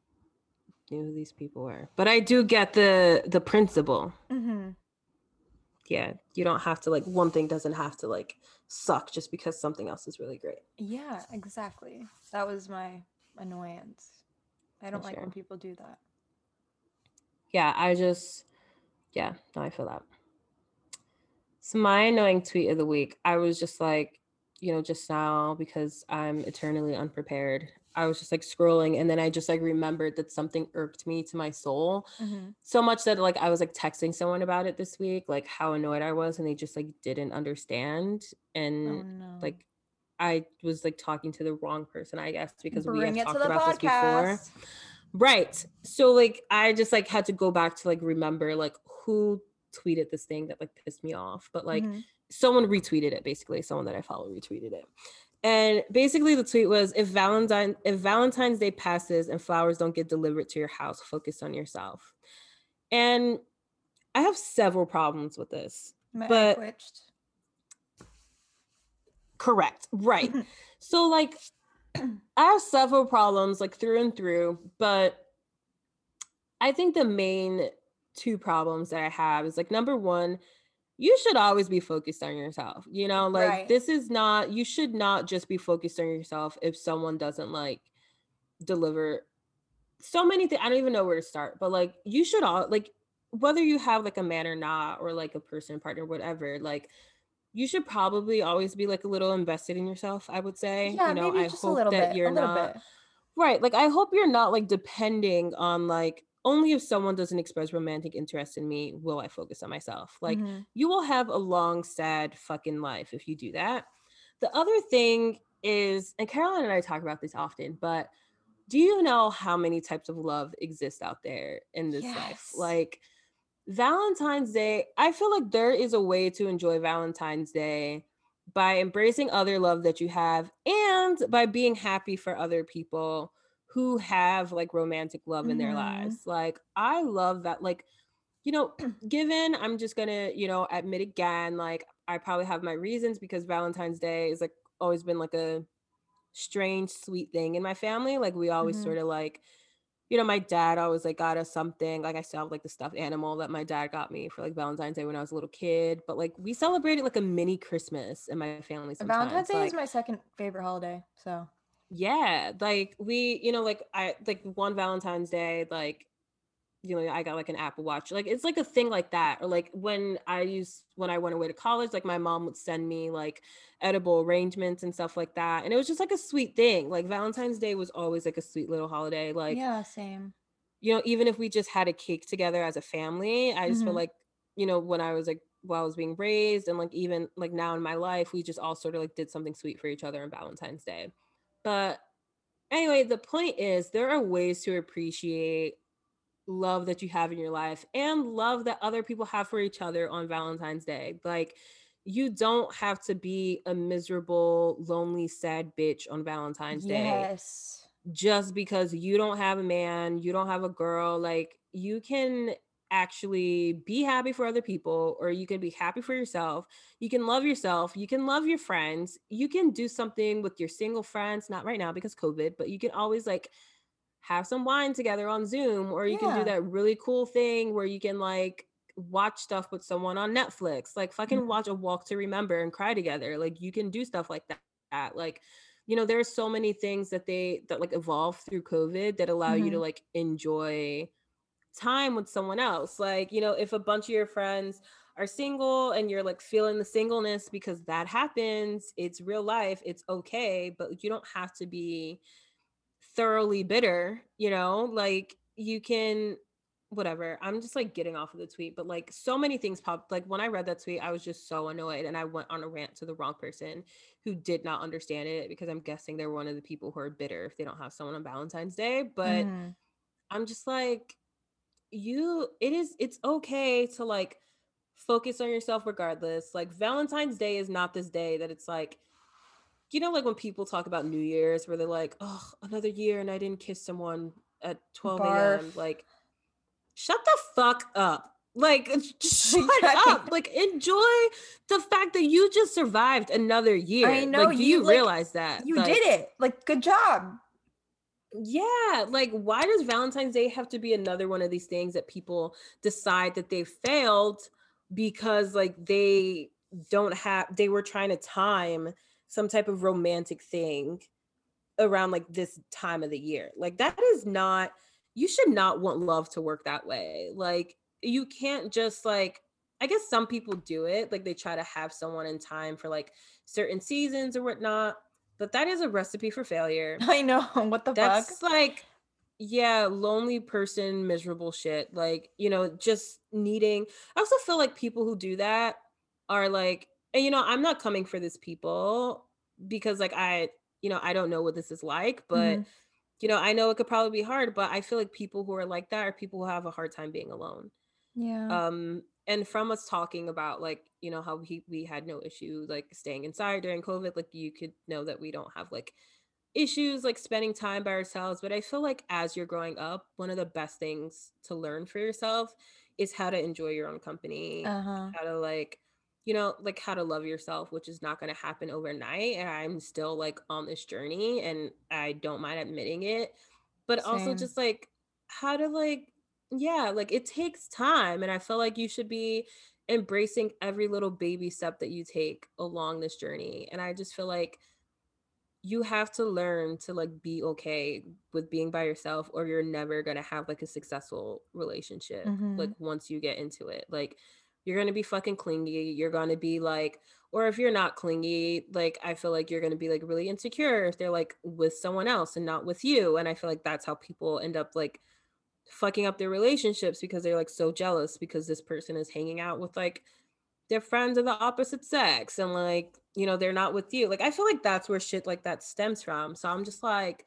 knew who these people were. But I do get the the principle. Mm-hmm. Yeah, you don't have to, like, one thing doesn't have to, like, suck just because something else is really great. Yeah, exactly. That was my annoyance. I don't For like sure. when people do that. Yeah, I just, yeah, no, I feel that. So my annoying tweet of the week, I was just like, you know, just now, because I'm eternally unprepared, I was just like scrolling, and then I just like remembered that something irked me to my soul. Mm-hmm. So much that like I was like texting someone about it this week, like how annoyed I was, and they just like didn't understand. And oh, no. like I was like talking to the wrong person, I guess, because Bring we have it talked to the about podcast. This before. Right. So like I just like had to go back to like remember like who tweeted this thing that like pissed me off. But like mm-hmm. someone retweeted it, basically. Someone that I follow retweeted it. And basically the tweet was, if Valentine if Valentine's Day passes and flowers don't get delivered to your house, focus on yourself. And I have several problems with this. My but switched. Correct. Right. So like I have several problems like through and through, but I think the main two problems that I have is like, number one, you should always be focused on yourself. You know, like right. this is not, you should not just be focused on yourself if someone doesn't like deliver so many things. I don't even know where to start, but like you should all like, whether you have like a man or not, or like a person, partner, whatever, like you should probably always be like a little invested in yourself, I would say. Yeah, you know, maybe I just hope a little that bit, you're a little not bit. Right. Like I hope you're not like depending on like only if someone doesn't express romantic interest in me will I focus on myself. Like mm-hmm. you will have a long, sad fucking life if you do that. The other thing is, and Caroline and I talk about this often, but do you know how many types of love exist out there in this yes. life? Like Valentine's Day, I feel like there is a way to enjoy Valentine's Day by embracing other love that you have and by being happy for other people who have like romantic love in their mm-hmm. lives. Like I love that, like, you know, given I'm just gonna, you know, admit again, like I probably have my reasons because Valentine's Day is like always been like a strange, sweet thing in my family. Like we always mm-hmm. sort of like, you know, my dad always like got us something. Like I still have like the stuffed animal that my dad got me for like Valentine's Day when I was a little kid. But like we celebrated like a mini Christmas in my family sometimes. Valentine's Day like, is my second favorite holiday. So yeah, like we, you know, like I like one Valentine's Day, like, you know, I got like an Apple Watch. Like it's like a thing like that. Or like when I used when I went away to college, like my mom would send me like edible arrangements and stuff like that, and it was just like a sweet thing. Like Valentine's Day was always like a sweet little holiday. Like yeah, same. You know, even if we just had a cake together as a family, I just mm-hmm. feel like, you know, when I was like while I was being raised, and like even like now in my life, we just all sort of like did something sweet for each other on Valentine's Day. But anyway, the point is there are ways to appreciate love that you have in your life and love that other people have for each other on Valentine's Day. Like you don't have to be a miserable, lonely, sad bitch on Valentine's Day. Yes. Just because you don't have a man, you don't have a girl, like you can actually be happy for other people, or you can be happy for yourself. You can love yourself. You can love your friends. You can do something with your single friends, not right now because COVID, but you can always like have some wine together on Zoom, or you yeah. can do that really cool thing where you can like watch stuff with someone on Netflix, like fucking watch A Walk to Remember and cry together. Like you can do stuff like that. Like, you know, there are so many things that they that like evolve through COVID that allow mm-hmm. you to like enjoy time with someone else. Like, you know, if a bunch of your friends are single and you're like feeling the singleness because that happens, it's real life, it's okay, but you don't have to be thoroughly bitter, you know, like you can whatever. I'm just like getting off of the tweet, but like so many things popped. Like when I read that tweet, I was just so annoyed, and I went on a rant to the wrong person who did not understand it, because I'm guessing they're one of the people who are bitter if they don't have someone on Valentine's Day. But mm. I'm just like, you it is it's okay to like focus on yourself regardless. Like Valentine's Day is not this day that it's like, you know, like when people talk about New Year's where they're like, oh, another year and I didn't kiss someone at twelve a.m. Like shut the fuck up. Like, shut up. Like, enjoy the fact that you just survived another year. I know. Like, do you, you like, realize that? You like, did it. Like, good job. Yeah. Like, why does Valentine's Day have to be another one of these things that people decide that they failed because, like, they don't have, they were trying to time some type of romantic thing around, like, this time of the year? Like, that is not, you should not want love to work that way. Like, you can't just, like, I guess some people do it. Like, they try to have someone in time for, like, certain seasons or whatnot. But that is a recipe for failure. I know. What the That's fuck? That's, like, yeah, lonely person, miserable shit. Like, you know, just needing. I also feel like people who do that are, like, and, you know, I'm not coming for these people because, like, I, you know, I don't know what this is like, but, mm. you know, I know it could probably be hard, but I feel like people who are like that are people who have a hard time being alone. Yeah. Um, and from us talking about, like, you know, how we, we had no issue, like, staying inside during COVID, like, you could know that we don't have, like, issues, like, spending time by ourselves. But I feel like as you're growing up, one of the best things to learn for yourself is how to enjoy your own company, uh-huh. how to, like, you know, like, how to love yourself, which is not going to happen overnight. And I'm still, like, on this journey, and I don't mind admitting it, but Same. Also just, like, how to, like, yeah, like, it takes time. And I feel like you should be embracing every little baby step that you take along this journey. And I just feel like you have to learn to, like, be okay with being by yourself, or you're never going to have, like, a successful relationship. Mm-hmm. Like, once you get into it, like, you're going to be fucking clingy. You're going to be like, or if you're not clingy, like, I feel like you're going to be, like, really insecure if they're, like, with someone else and not with you. And I feel like that's how people end up, like, fucking up their relationships, because they're, like, so jealous because this person is hanging out with, like, their friends of the opposite sex, and, like, you know, they're not with you. Like, I feel like that's where shit like that stems from. So I'm just like,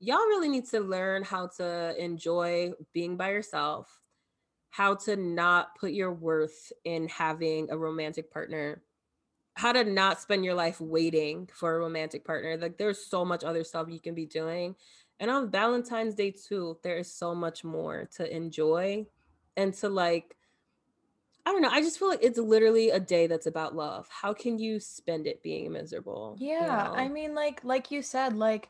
y'all really need to learn how to enjoy being by yourself, how to not put your worth in having a romantic partner, how to not spend your life waiting for a romantic partner. Like, there's so much other stuff you can be doing. And on Valentine's Day too, there is so much more to enjoy and to, like, I don't know. I just feel like it's literally a day that's about love. How can you spend it being miserable? Yeah. You know? I mean, like, like you said, like,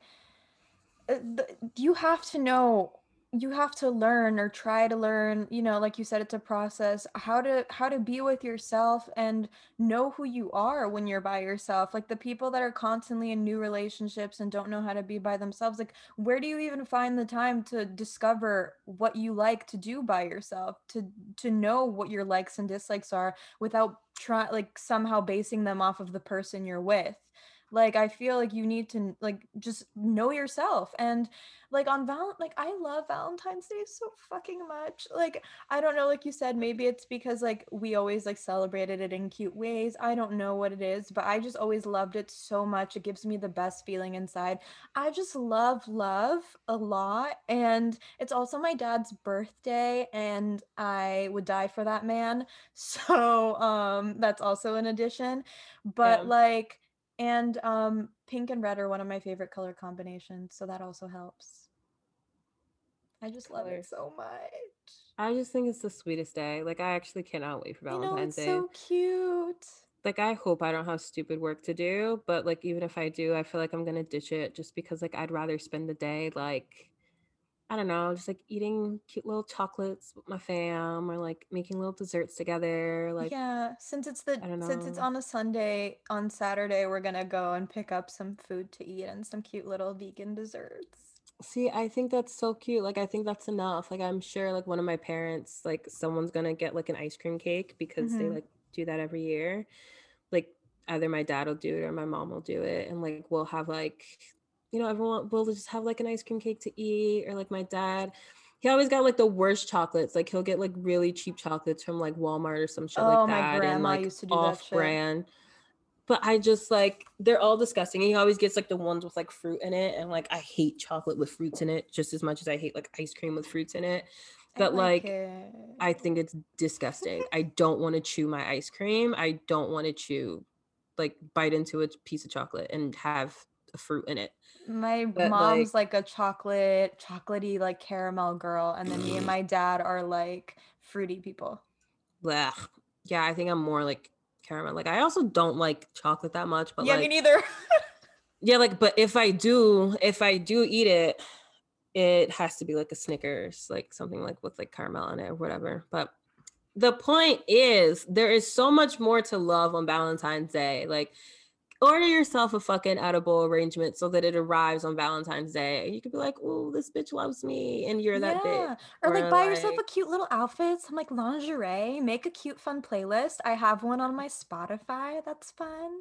you have to know you have to learn or try to learn, you know, like you said, it's a process, how to, how to be with yourself and know who you are when you're by yourself. Like, the people that are constantly in new relationships and don't know how to be by themselves, like, where do you even find the time to discover what you like to do by yourself, to, to know what your likes and dislikes are without trying, like, somehow basing them off of the person you're with? Like, I feel like you need to, like, just know yourself. And, like, on Val, like, I love Valentine's Day so fucking much. Like, I don't know, like you said, maybe it's because, like, we always, like, celebrated it in cute ways. I don't know what it is, but I just always loved it so much. It gives me the best feeling inside. I just love love a lot. And it's also my dad's birthday, and I would die for that man. So um, that's also an addition. But, yeah. like, And um, pink and red are one of my favorite color combinations, so that also helps. I just love it so much. I just think it's the sweetest day. Like, I actually cannot wait for Valentine's Day. You know, it's so cute. Like, I hope I don't have stupid work to do, but, like, even if I do, I feel like I'm gonna ditch it just because, like, I'd rather spend the day, like, I don't know, just, like, eating cute little chocolates with my fam, or, like, making little desserts together. Like, yeah, since it's the since it's on a Sunday, on Saturday we're gonna go and pick up some food to eat and some cute little vegan desserts. See, I think that's so cute. Like, I think that's enough. Like, I'm sure, like, one of my parents, like, someone's gonna get, like, an ice cream cake because mm-hmm. they, like, do that every year. Like, either my dad will do it or my mom will do it, and, like, we'll have, like, you know, everyone will just have, like, an ice cream cake to eat. Or, like, my dad, he always got, like, the worst chocolates. Like, he'll get, like, really cheap chocolates from, like, Walmart or some shit oh, like that. Oh, my grandma and, like, used to do off that brand. But I just, like, they're all disgusting. And he always gets, like, the ones with, like, fruit in it. And, like, I hate chocolate with fruits in it just as much as I hate, like, ice cream with fruits in it. But, I like, like it. I think it's disgusting. I don't want to chew my ice cream. I don't want to chew, like, bite into a piece of chocolate and have a fruit in it. My but mom's like, like a chocolate, chocolatey, like caramel girl. And then me and my dad are like fruity people. Blech. Yeah, I think I'm more like caramel. Like, I also don't like chocolate that much, but yeah, like, me neither. Yeah, like, but if I do, if I do eat it, it has to be like a Snickers, like something like with like caramel in it or whatever. But the point is, there is so much more to love on Valentine's Day. Like, order yourself a fucking edible arrangement so that it arrives on Valentine's Day. You could be like, "Oh, this bitch loves me," and you're that yeah. bitch. Or, or like, buy like, yourself a cute little outfit, some like lingerie. Make a cute, fun playlist. I have one on my Spotify. That's fun.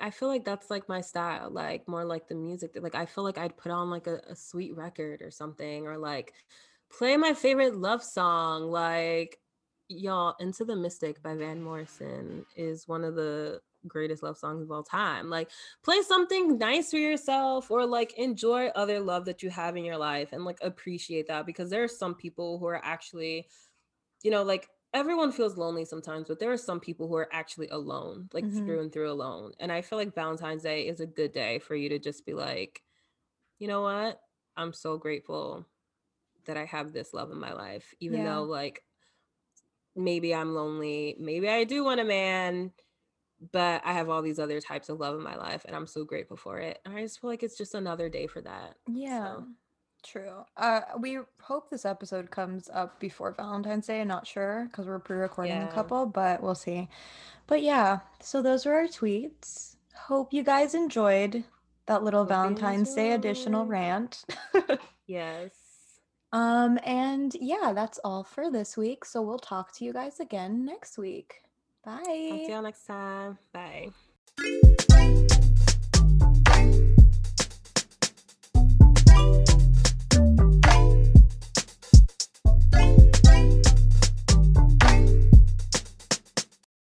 I feel like that's like my style, like more like the music. That, like, I feel like I'd put on like a, a sweet record or something, or like play my favorite love song. Like, y'all, "Into the Mystic" by Van Morrison is one of the greatest love songs of all time. Like, play something nice for yourself, or like enjoy other love that you have in your life and like appreciate that, because there are some people who are actually, you know, like everyone feels lonely sometimes, but there are some people who are actually alone, like mm-hmm. through and through alone. And I feel like Valentine's Day is a good day for you to just be like, you know what, I'm so grateful that I have this love in my life, even yeah. though like maybe I'm lonely, maybe I do want a man, but I have all these other types of love in my life, and I'm so grateful for it. And I just feel like it's just another day for that. Yeah, so. True. Uh, we hope this episode comes up before Valentine's Day. I'm not sure because we're pre-recording yeah. a couple, but we'll see. But yeah, so those were our tweets. Hope you guys enjoyed that little hope Valentine's Day additional rant. Yes. Um, and yeah, that's all for this week. So we'll talk to you guys again next week. Bye. Until next time. Bye.